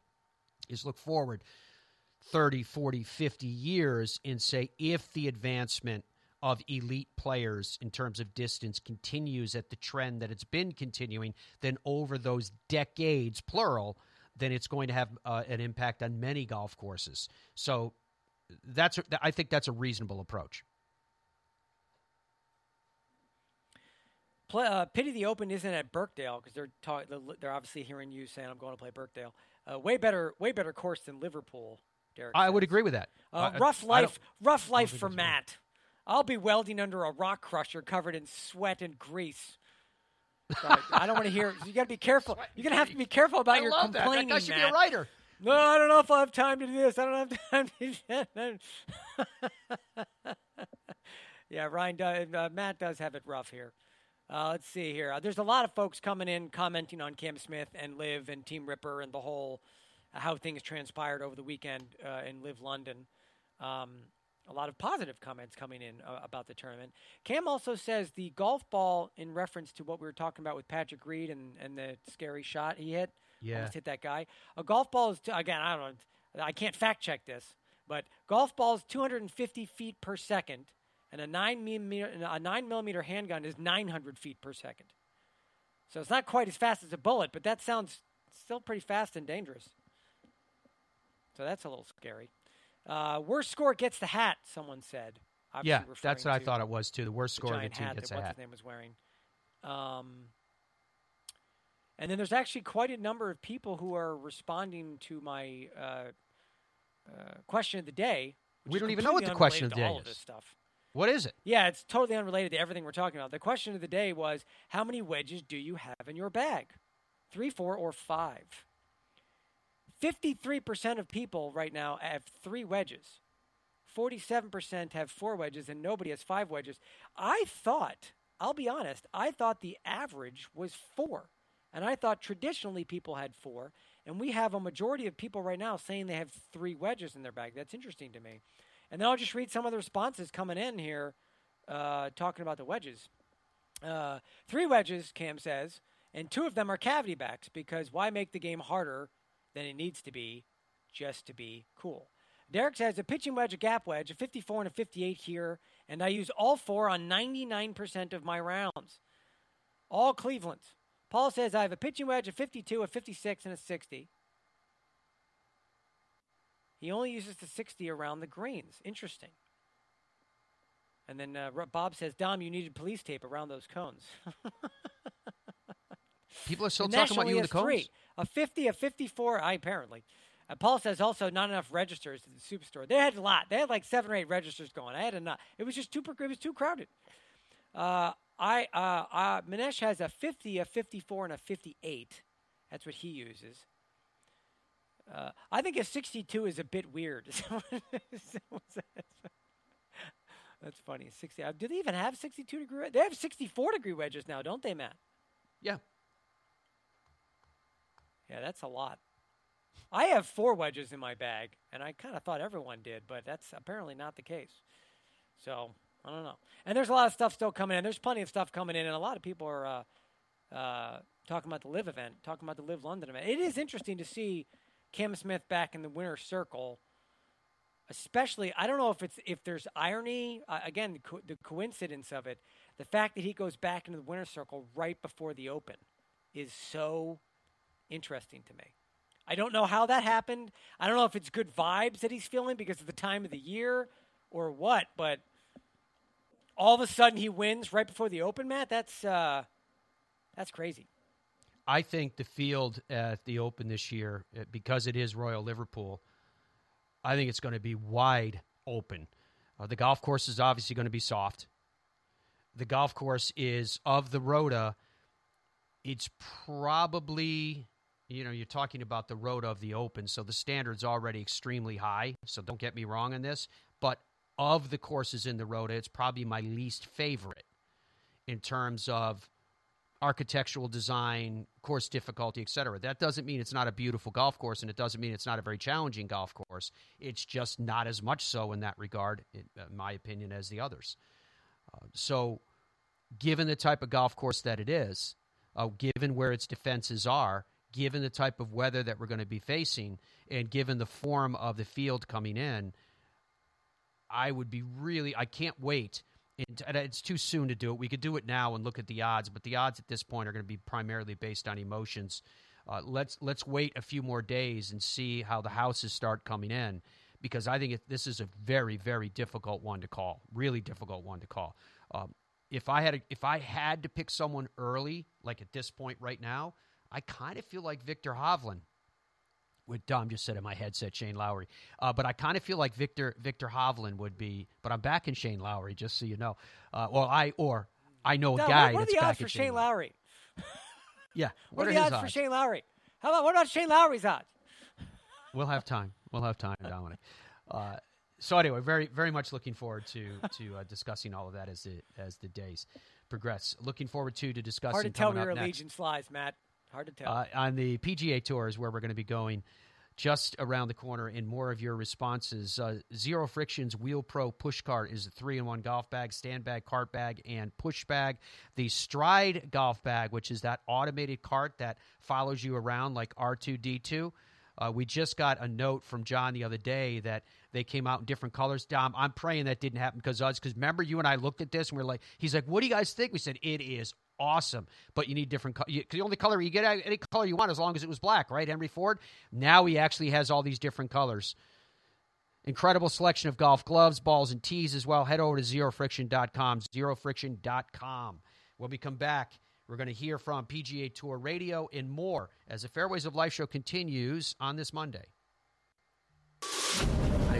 is look forward 30, 40, 50 years and say if the advancement of elite players in terms of distance continues at the trend that it's been continuing, then over those decades, plural, then it's going to have an impact on many golf courses. So I think that's a reasonable approach. Pity the Open isn't at Birkdale because they're obviously hearing you saying I'm going to play Birkdale. Way better course than Liverpool. Derek says. Would agree with that. Rough life for Matt. I'll be welding under a rock crusher covered in sweat and grease. Sorry, I don't want to hear. You got to be careful. You're going to have to be careful about your complaining, Matt. I should be a writer. No, I don't know if I have time to do this. I don't have time to do that. Yeah, Matt does have it rough here. Let's see here. There's a lot of folks coming in commenting on Cam Smith and Liv and Team Ripper and the whole how things transpired over the weekend in Live London. A lot of positive comments coming in about the tournament. Cam also says the golf ball, in reference to what we were talking about with Patrick Reed and the scary shot he hit, almost hit that guy. A golf ball is, again, I don't know, I can't fact check this, but golf ball is 250 feet per second, and a 9mm handgun is 900 feet per second. So it's not quite as fast as a bullet, but that sounds still pretty fast and dangerous. So that's a little scary. Worst score gets the hat, someone said. That's what I thought it was, too. The worst score of the team gets a hat. What's his name was wearing. And then there's actually quite a number of people who are responding to my question of the day. We don't even know what the question of the day is. All of this stuff. What is it? Yeah, it's totally unrelated to everything we're talking about. The question of the day was, how many wedges do you have in your bag? 3, 4, or 5? 53% of people right now have 3 wedges. 47% have 4 wedges, and nobody has 5 wedges. I thought the average was 4. And I thought traditionally people had 4. And we have a majority of people right now saying they have 3 wedges in their bag. That's interesting to me. And then I'll just read some of the responses coming in here talking about the wedges. 3 wedges, Cam says, and 2 of them are cavity backs because why make the game harder than it needs to be just to be cool. Derek says a pitching wedge, a gap wedge, a 54 and a 58 here, and I use all 4 on 99% of my rounds. All Cleveland's. Paul says I have a pitching wedge, a 52, a 56, and a 60. He only uses the 60 around the greens. Interesting. And then Bob says, Dom, you needed police tape around those cones. People are still talking about you in the cones? 3. A 50, a 54, apparently. Paul says also not enough registers at the Superstore. They had a lot. They had like 7 or 8 registers going. I had enough. It was just too crowded. Manesh has a 50, a 54, and a 58. That's what he uses. I think a 62 is a bit weird. That's funny. 60. Do they even have 62-degree wedges? They have 64-degree wedges now, don't they, Matt? Yeah. Yeah, that's a lot. I have 4 wedges in my bag, and I kind of thought everyone did, but that's apparently not the case. So, I don't know. And there's a lot of stuff still coming in. There's plenty of stuff coming in, and a lot of people are talking about the Live event, talking about the Live London event. It is interesting to see Cam Smith back in the winner's circle, especially, I don't know if there's irony. Again, the coincidence of it, the fact that he goes back into the winner's circle right before the Open is so interesting to me. I don't know how that happened. I don't know if it's good vibes that he's feeling because of the time of the year or what, but all of a sudden he wins right before the Open, Matt? That's crazy. I think the field at the Open this year, because it is Royal Liverpool, I think it's going to be wide open. The golf course is obviously going to be soft. The golf course is, of the Rota, it's probably, you know, you're talking about the Rota of the Open, so the standard's already extremely high, so don't get me wrong on this, but of the courses in the Rota, it's probably my least favorite in terms of architectural design, course difficulty, etc. That doesn't mean it's not a beautiful golf course, and it doesn't mean it's not a very challenging golf course. It's just not as much so in that regard, in my opinion, as the others. So given the type of golf course that it is, given where its defenses are, given the type of weather that we're going to be facing, and given the form of the field coming in, I can't wait. And it's too soon to do it. We could do it now and look at the odds, but the odds at this point are going to be primarily based on emotions. Let's wait a few more days and see how the houses start coming in, because I think this is a very, very difficult one to call, really difficult one to call. If I had to pick someone early, like at this point right now, I kind of feel like Victor Hovland. What Dom just said in my headset, Shane Lowry. But I kind of feel like Victor Hovland would be, but I'm backing Shane Lowry, just so you know. I know a guy that's backing Shane Lowry. What are the odds for Shane Lowry? Yeah. What are the odds for Shane Lowry? What about Shane Lowry's odds? We'll have time. Dominic. So anyway, very, very much looking forward to discussing all of that as the days progress. Looking forward to discussing. Hard to tell where your allegiance lies, Matt. Hard to tell. On the PGA Tour is where we're going to be going just around the corner in more of your responses. Zero Friction's Wheel Pro Push Cart is a 3-in-1 golf bag, stand bag, cart bag, and push bag. The Stride golf bag, which is that automated cart that follows you around like R2-D2. We just got a note from John the other day that they came out in different colors. Dom, I'm praying that didn't happen because remember you and I looked at this and he's like, what do you guys think? We said, it is awesome, but you need different colors. The only color you get, any color you want, as long as it was black, right, Henry Ford? Now he actually has all these different colors. Incredible selection of golf gloves, balls, and tees as well. Head over to zerofriction.com, zerofriction.com. When we come back, we're going to hear from PGA Tour Radio and more as the Fairways of Life show continues on this Monday. I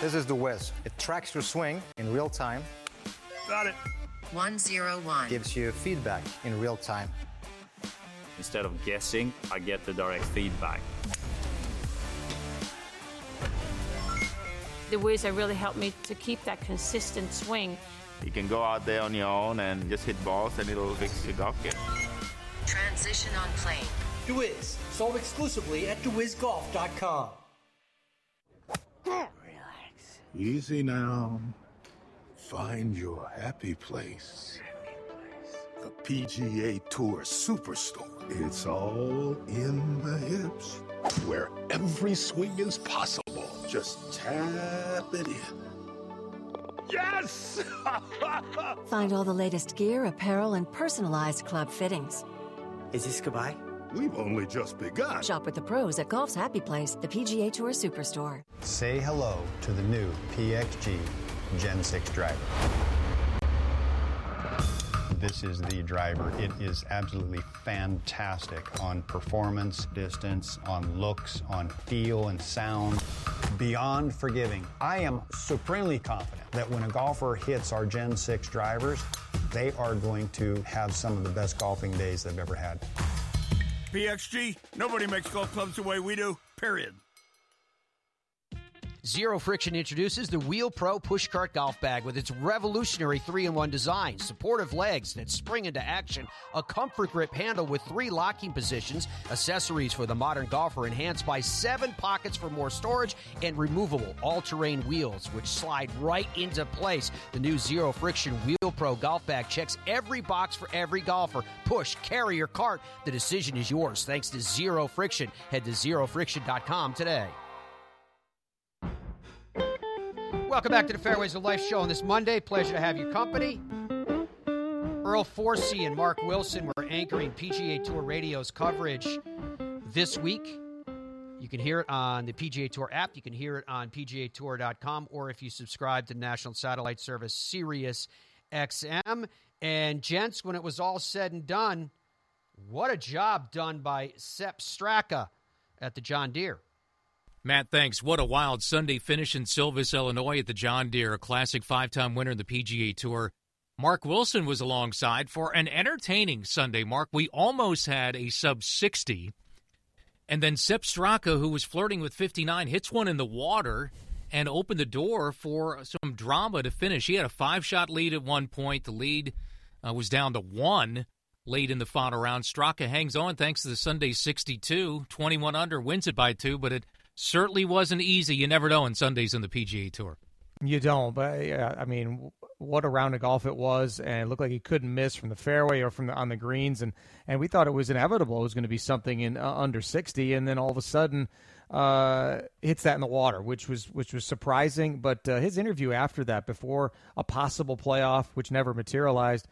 This is The Wiz. It tracks your swing in real time. Got it. 101. Gives you feedback in real time. Instead of guessing, I get the direct feedback. The Wiz really helped me to keep that consistent swing. You can go out there on your own and just hit balls and it'll fix your golf game. Transition on plane. The Wiz, sold exclusively at thewizgolf.com. Relax. Easy now. Find your happy place. The PGA Tour Superstore. It's all in the hips, where every swing is possible. Just tap it in. Yes! Find all the latest gear, apparel, and personalized club fittings. Is this goodbye? We've only just begun. Shop with the pros at Golf's Happy Place, the PGA Tour Superstore. Say hello to the new PXG Gen 6 driver. This is the driver. It is absolutely fantastic on performance, distance, on looks, on feel and sound. Beyond forgiving. I am supremely confident that when a golfer hits our Gen 6 drivers, they are going to have some of the best golfing days they've ever had. PXG, nobody makes golf clubs the way we do, period. Zero Friction introduces the Wheel Pro Pushcart Golf Bag with its revolutionary 3-in-1 design, supportive legs that spring into action, a comfort grip handle with 3 locking positions, accessories for the modern golfer enhanced by 7 pockets for more storage, and removable all-terrain wheels which slide right into place. The new Zero Friction Wheel Pro Golf Bag checks every box for every golfer. Push, carry, or cart. The decision is yours thanks to Zero Friction. Head to zerofriction.com today. Welcome back to the Fairways of Life show on this Monday. Pleasure to have your company. Earl Forsey and Mark Wilson were anchoring PGA Tour Radio's coverage this week. You can hear it on the PGA Tour app. You can hear it on pgatour.com, or if you subscribe to National Satellite Service, Sirius XM. And, gents, when it was all said and done, what a job done by Sepp Straka at the John Deere. Matt, thanks. What a wild Sunday finish in Silvis, Illinois at the John Deere, a classic 5-time winner in the PGA Tour. Mark Wilson was alongside for an entertaining Sunday, Mark. We almost had a sub-60. And then Sepp Straka, who was flirting with 59, hits one in the water and opened the door for some drama to finish. He had a 5-shot lead at one point. The lead was down to 1. Late in the final round, Straka hangs on thanks to the Sunday 62. 21 under, wins it by 2, but it certainly wasn't easy. You never know on Sundays on the PGA Tour. You don't, but I mean, what a round of golf it was, and it looked like he couldn't miss from the fairway or from on the greens, and we thought it was inevitable. It was going to be something in under 60, and then all of a sudden hits that in the water, which was surprising. But his interview after that, before a possible playoff, which never materialized,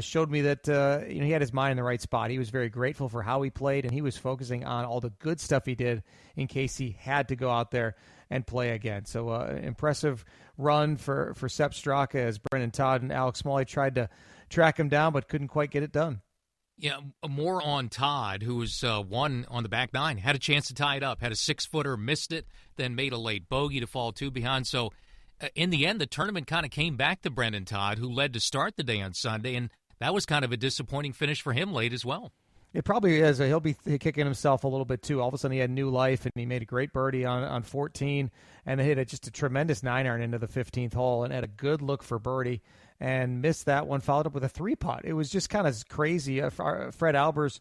showed me that he had his mind in the right spot. He was very grateful for how he played, and he was focusing on all the good stuff he did in case he had to go out there and play again. So impressive run for Sepp Straka, as Brendan Todd and Alex Smalley tried to track him down but couldn't quite get it done. Yeah, more on Todd, who was one on the back nine, had a chance to tie it up, had a 6-footer, missed it, then made a late bogey to fall 2 behind. So in the end, the tournament kind of came back to Brendan Todd, who led to start the day on Sunday, and that was kind of a disappointing finish for him late as well. It probably is. He'll be kicking himself a little bit, too. All of a sudden, he had new life, and he made a great birdie on 14, and hit just a tremendous 9-iron into the 15th hole, and had a good look for birdie, and missed that one, followed up with a 3-putt. It was just kind of crazy. Fred Albers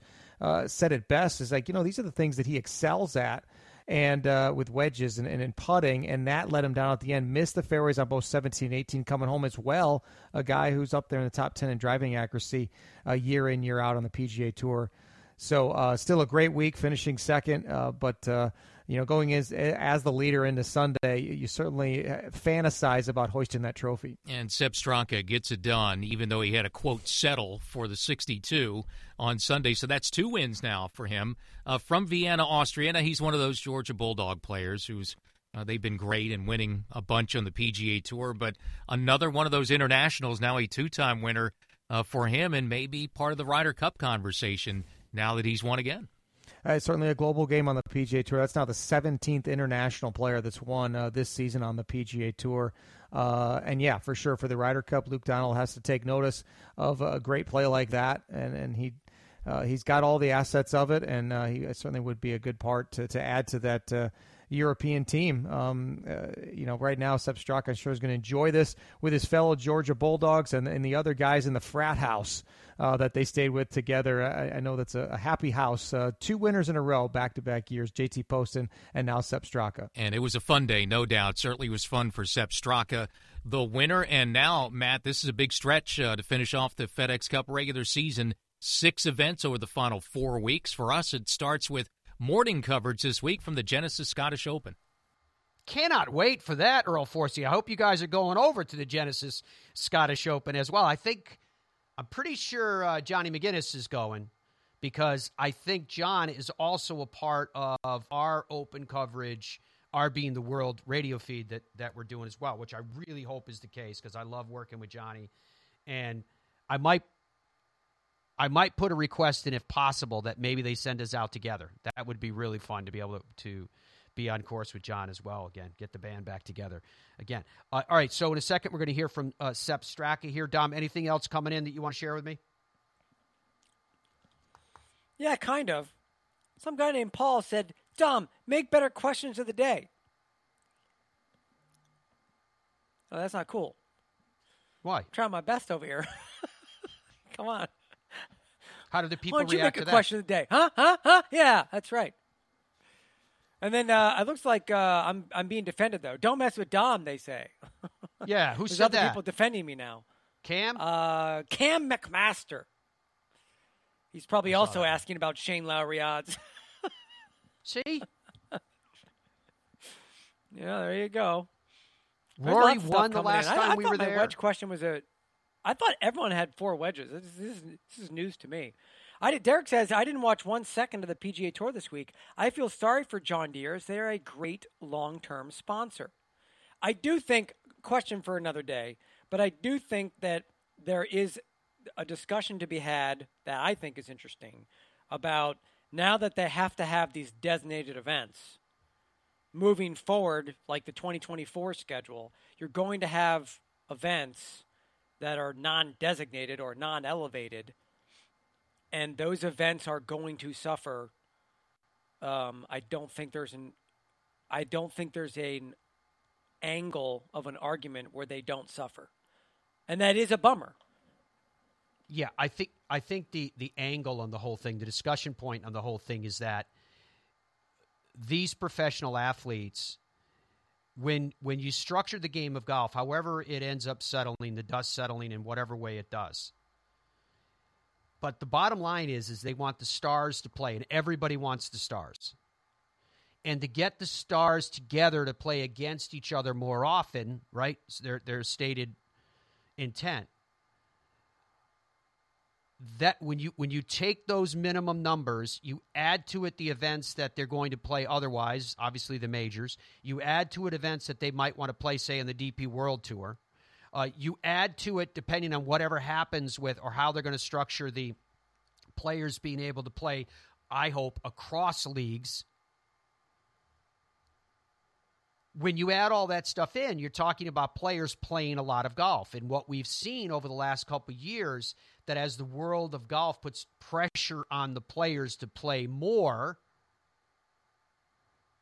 said it best. It's like, these are the things that he excels at, and with wedges and in putting, and that let him down at the end. Missed the fairways on both 17 and 18, coming home as well. A guy who's up there in the top 10 in driving accuracy year in, year out on the PGA Tour. So still a great week, finishing second, but going as the leader into Sunday, you certainly fantasize about hoisting that trophy. And Sepp Straka gets it done, even though he had a, quote, settle for the 62 on Sunday. So that's 2 wins now for him. From Vienna, Austria, now he's one of those Georgia Bulldog players who's they've been great and winning a bunch on the PGA Tour, but another one of those internationals, now a 2-time winner for him, and maybe part of the Ryder Cup conversation now that he's won again. It's certainly a global game on the PGA Tour. That's now the 17th international player that's won this season on the PGA Tour. And, yeah, for sure, for the Ryder Cup, Luke Donald has to take notice of a great play like that, and he's got all the assets of it, and he certainly would be a good part to add to that European team. Right now, Sepp Straka, I'm sure, is going to enjoy this with his fellow Georgia Bulldogs and the other guys in the frat house that they stayed with together. I know that's a happy house. Two winners in a row, back-to-back years, JT Poston and now Sepp Straka. And it was a fun day, no doubt. Certainly was fun for Sepp Straka, the winner. And now, Matt, this is a big stretch to finish off the FedEx Cup regular season. 6 events over the final 4 weeks. For us, it starts with morning coverage this week from the Genesis Scottish Open. Cannot wait for that, Earl Forsey. I hope you guys are going over to the Genesis Scottish Open as well. I'm pretty sure Johnny McGinnis is going, because I think John is also a part of our open coverage, our Being the World radio feed that we're doing as well, which I really hope is the case, because I love working with Johnny. And I might put a request in, if possible, that maybe they send us out together. That would be really fun to be able to be on course with John as well again, get the band back together again. All right, so in a second, we're going to hear from Sepp Straka here. Dom, anything else coming in that you want to share with me? Yeah, kind of. Some guy named Paul said, Dom, make better questions of the day. Oh, that's not cool. Why? I'm trying my best over here. Come on. How did the people react to that? Why don't you make a question of the day? Huh? Yeah, that's right. And then it looks like I'm being defended, though. Don't mess with Dom, they say. Yeah, who said that? There's other people defending me now. Cam? Cam McMaster. He's probably also asking about Shane Lowry odds. See? Yeah, there you go. Rory won the last time we were there. I thought my wedge question was I thought everyone had 4 wedges. This is news to me. Derek says, I didn't watch 1 second of the PGA Tour this week. I feel sorry for John Deere, as they're a great long-term sponsor. I do think, question for another day, but I do think that there is a discussion to be had that I think is interesting about, now that they have to have these designated events, moving forward, like the 2024 schedule, you're going to have events that are non-designated or non-elevated, and those events are going to suffer. I don't think there's an angle of an argument where they don't suffer, and that is a bummer. Yeah, I think the angle on the whole thing, the discussion point on the whole thing, is that these professional athletes, when you structure the game of golf, however it ends up settling, the dust settling in whatever way it does. But the bottom line is they want the stars to play, and everybody wants the stars. And to get the stars together to play against each other more often, right, so their stated intent, that when you take those minimum numbers, you add to it the events that they're going to play otherwise, obviously the majors, you add to it events that they might want to play, say, in the DP World Tour, you add to it, depending on whatever happens with or how they're going to structure the players being able to play, I hope, across leagues. When you add all that stuff in, you're talking about players playing a lot of golf. And what we've seen over the last couple of years, that as the world of golf puts pressure on the players to play more,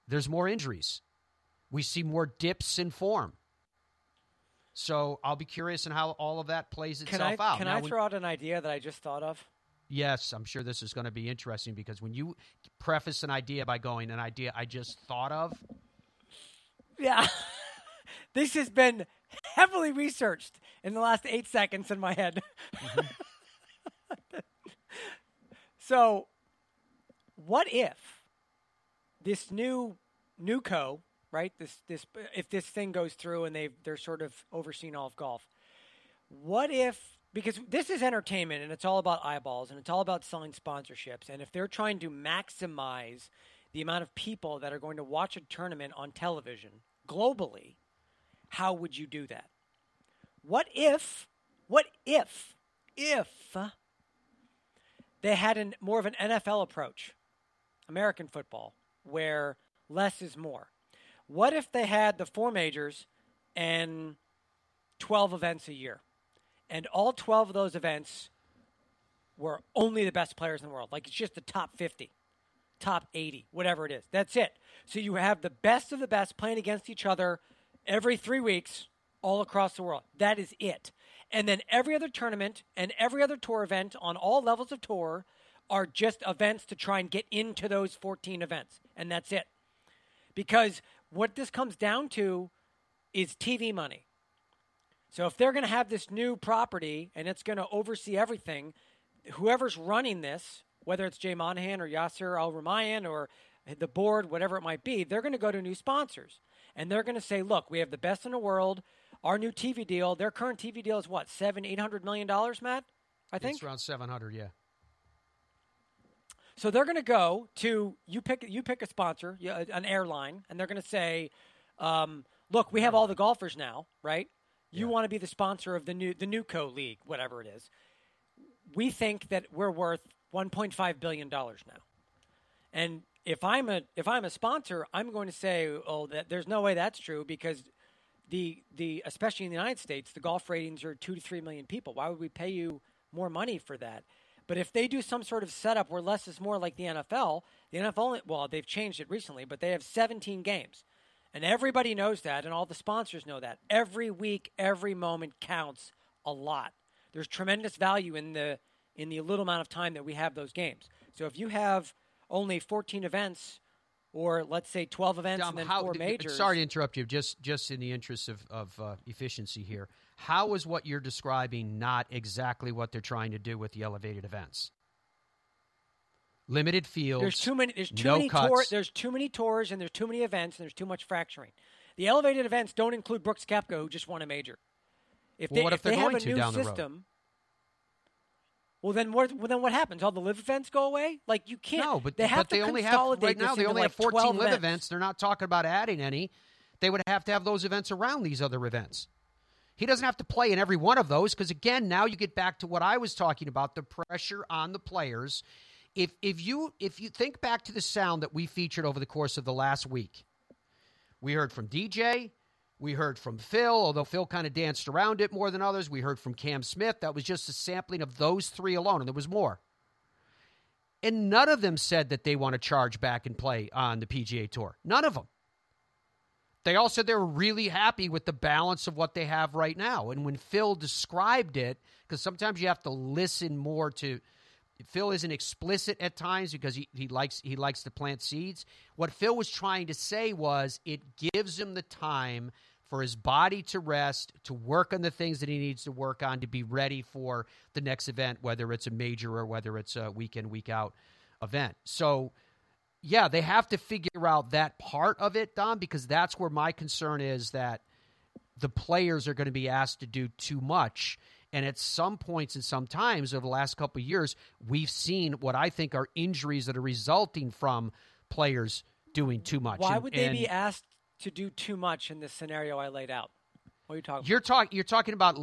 there's more injuries. We see more dips in form. So I'll be curious on how all of that plays itself out. Can I throw out an idea that I just thought of? Yes, I'm sure this is going to be interesting, because when you preface an idea by going, an idea I just thought of. Yeah. This has been heavily researched in the last 8 seconds in my head. Mm-hmm. So what if this NewCo, right, this if this thing goes through and they're sort of overseeing all of golf, what if, because this is entertainment and it's all about eyeballs and it's all about selling sponsorships, and if they're trying to maximize the amount of people that are going to watch a tournament on television globally, how would you do that? What if they had more of an NFL approach, American football, where less is more? What if they had the 4 majors and 12 events a year, and all 12 of those events were only the best players in the world? Like, it's just the top 50. top 80, whatever it is. That's it. So you have the best of the best playing against each other every 3 weeks all across the world. That is it. And then every other tournament and every other tour event on all levels of tour are just events to try and get into those 14 events. And that's it. Because what this comes down to is TV money. So if they're going to have this new property and it's going to oversee everything, whoever's running this, whether it's Jay Monahan or Yasser Al-Rumayyan or the board, whatever it might be, they're going to go to new sponsors. And they're going to say, look, we have the best in the world. Our new TV deal, their current TV deal is what, $700, $800 million, Matt? I think? It's around $700, yeah. So they're going to go to, you pick a sponsor, an airline, and they're going to say, look, we have all the golfers now, right? You want to be the sponsor of the Newco League, whatever it is. We think that we're worth $1.5 billion now. And if I'm a sponsor, I'm going to say, oh, there's no way that's true because the especially in the United States, the golf ratings are 2 to 3 million people. Why would we pay you more money for that? But if they do some sort of setup where less is more, like the NFL, well, they've changed it recently, but they have 17 games. And everybody knows that, and all the sponsors know that. Every week, every moment counts a lot. There's tremendous value in the little amount of time that we have those games. So if you have only 14 events, or let's say 12 events and then four majors. Sorry to interrupt you, just in the interest of efficiency here. How is what you're describing not exactly what they're trying to do with the elevated events? Limited fields. There's too many tours, and there's too many events, and there's too much fracturing. The elevated events don't include Brooks Koepka, who just won a major. If they have a new system down the road? Well, then what happens? All the live events go away? Like you can't. No, but they only have 14 live events. They're not talking about adding any. They would have to have those events around these other events. He doesn't have to play in every one of those because again, now you get back to what I was talking about: the pressure on the players. If you think back to the sound that we featured over the course of the last week, we heard from DJ, we heard from Phil, although Phil kind of danced around it more than others. We heard from Cam Smith. That was just a sampling of those three alone, and there was more. And none of them said that they want to charge back and play on the PGA Tour. None of them. They all said they were really happy with the balance of what they have right now. And when Phil described it, because sometimes you have to listen more to... Phil isn't explicit at times because he likes to plant seeds. What Phil was trying to say was it gives him the time for his body to rest, to work on the things that he needs to work on, to be ready for the next event, whether it's a major or whether it's a week-in, week-out event. So, yeah, they have to figure out that part of it, Don, because that's where my concern is that the players are going to be asked to do too much. And at some points and sometimes over the last couple of years, we've seen what I think are injuries that are resulting from players doing too much. Why would they be asked to do too much in this scenario I laid out? What are you talking about? You're talking about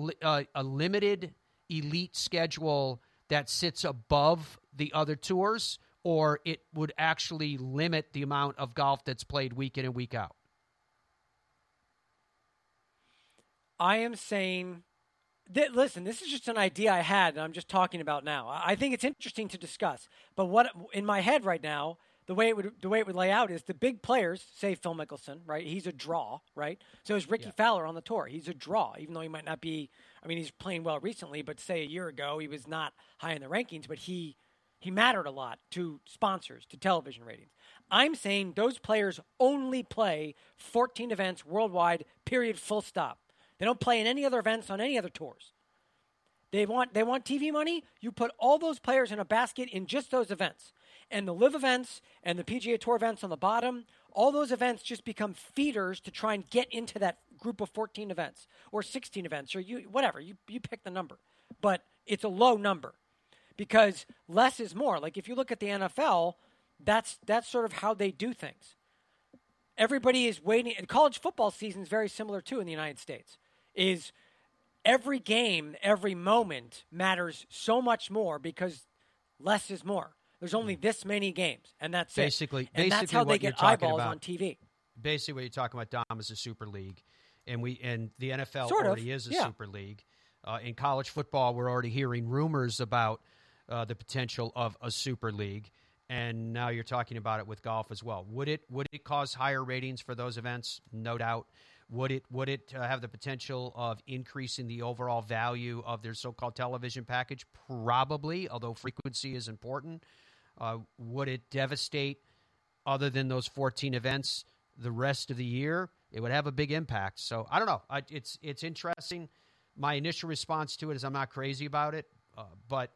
a limited elite schedule that sits above the other tours, or it would actually limit the amount of golf that's played week in and week out? I am saying... Listen, this is just an idea I had and I'm just talking about now. I think it's interesting to discuss. But what in my head right now, the way it would lay out is the big players, say Phil Mickelson, right? He's a draw, right? So is Ricky Fowler on the tour. He's a draw, even though he might not be – I mean, he's playing well recently, but say a year ago he was not high in the rankings, but he mattered a lot to sponsors, to television ratings. I'm saying those players only play 14 events worldwide, period, full stop. They don't play in any other events on any other tours. They want TV money? You put all those players in a basket in just those events. And the live events and the PGA Tour events on the bottom, all those events just become feeders to try and get into that group of 14 events or 16 events or whatever. You pick the number. But it's a low number because less is more. Like if you look at the NFL, that's sort of how they do things. Everybody is waiting. And college football season is very similar, too, in the United States. Is every game, every moment matters so much more because less is more. There's only this many games, and that's basically, it. And that's how they get eyeballs on TV. Basically, what you're talking about, Dom, is a super league, and the NFL already is a super league. In college football, we're already hearing rumors about the potential of a super league. and now you're talking about it with golf as well. Would it cause higher ratings for those events? No doubt. Would it have the potential of increasing the overall value of their so-called television package? Probably, although frequency is important. Would it devastate, other than those 14 events, the rest of the year? It would have a big impact. So I don't know. It's interesting. My initial response to it is I'm not crazy about it, but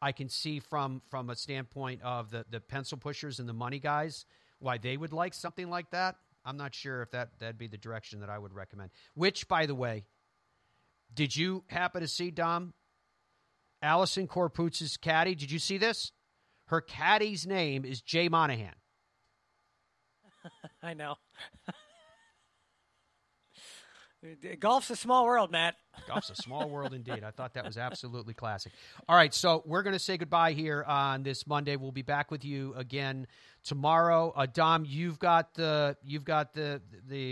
I can see from a standpoint of the pencil pushers and the money guys why they would like something like that. I'm not sure if that'd be the direction that I would recommend. Which, by the way, did you happen to see, Dom, Allisen Corpuz's caddy? Did you see this? Her caddy's name is Jay Monahan. I know. Golf's a small world, Matt. Golf's a small world indeed. I thought that was absolutely classic. All right, so we're going to say goodbye here on this Monday. We'll be back with you again tomorrow. Dom, you've got the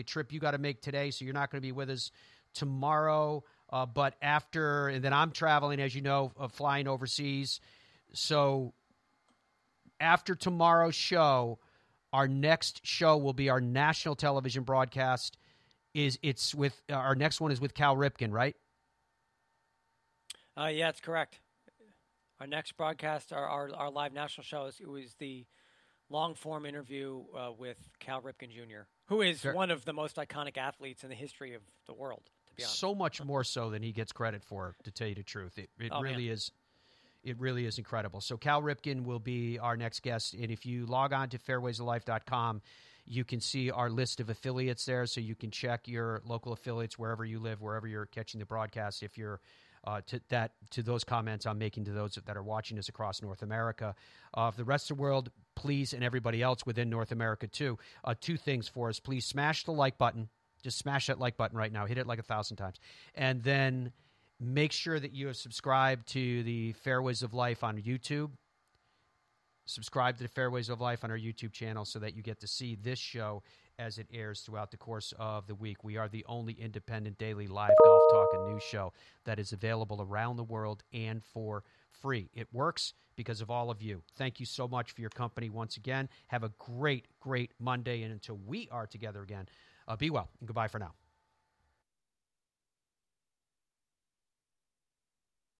trip you got to make today, so you're not going to be with us tomorrow. But after, and then I'm traveling, as you know, flying overseas. So after tomorrow's show, our next show will be our national television broadcast. Our next one is with Cal Ripken, right? Yeah, that's correct. Our next broadcast, our live national show, it was the long-form interview with Cal Ripken Jr., who is one of the most iconic athletes in the history of the world, to be honest. So much more so than he gets credit for, to tell you the truth. It really is incredible. So Cal Ripken will be our next guest, and if you log on to fairwaysoflife.com, you can see our list of affiliates there, so you can check your local affiliates wherever you live, wherever you're catching the broadcast, if you're to those comments I'm making to those that are watching us across North America. For the rest of the world, please, and everybody else within North America too, two things for us. Please smash the like button. Just smash that like button right now. Hit it like 1,000 times. And then make sure that you have subscribed to the Fairways of Life on YouTube. Subscribe to the Fairways of Life on our YouTube channel so that you get to see this show as it airs throughout the course of the week. We are the only independent daily live golf talk and news show that is available around the world and for free. It works because of all of you. Thank you so much for your company once again. Have a great, great Monday. And until we are together again, be well and goodbye for now.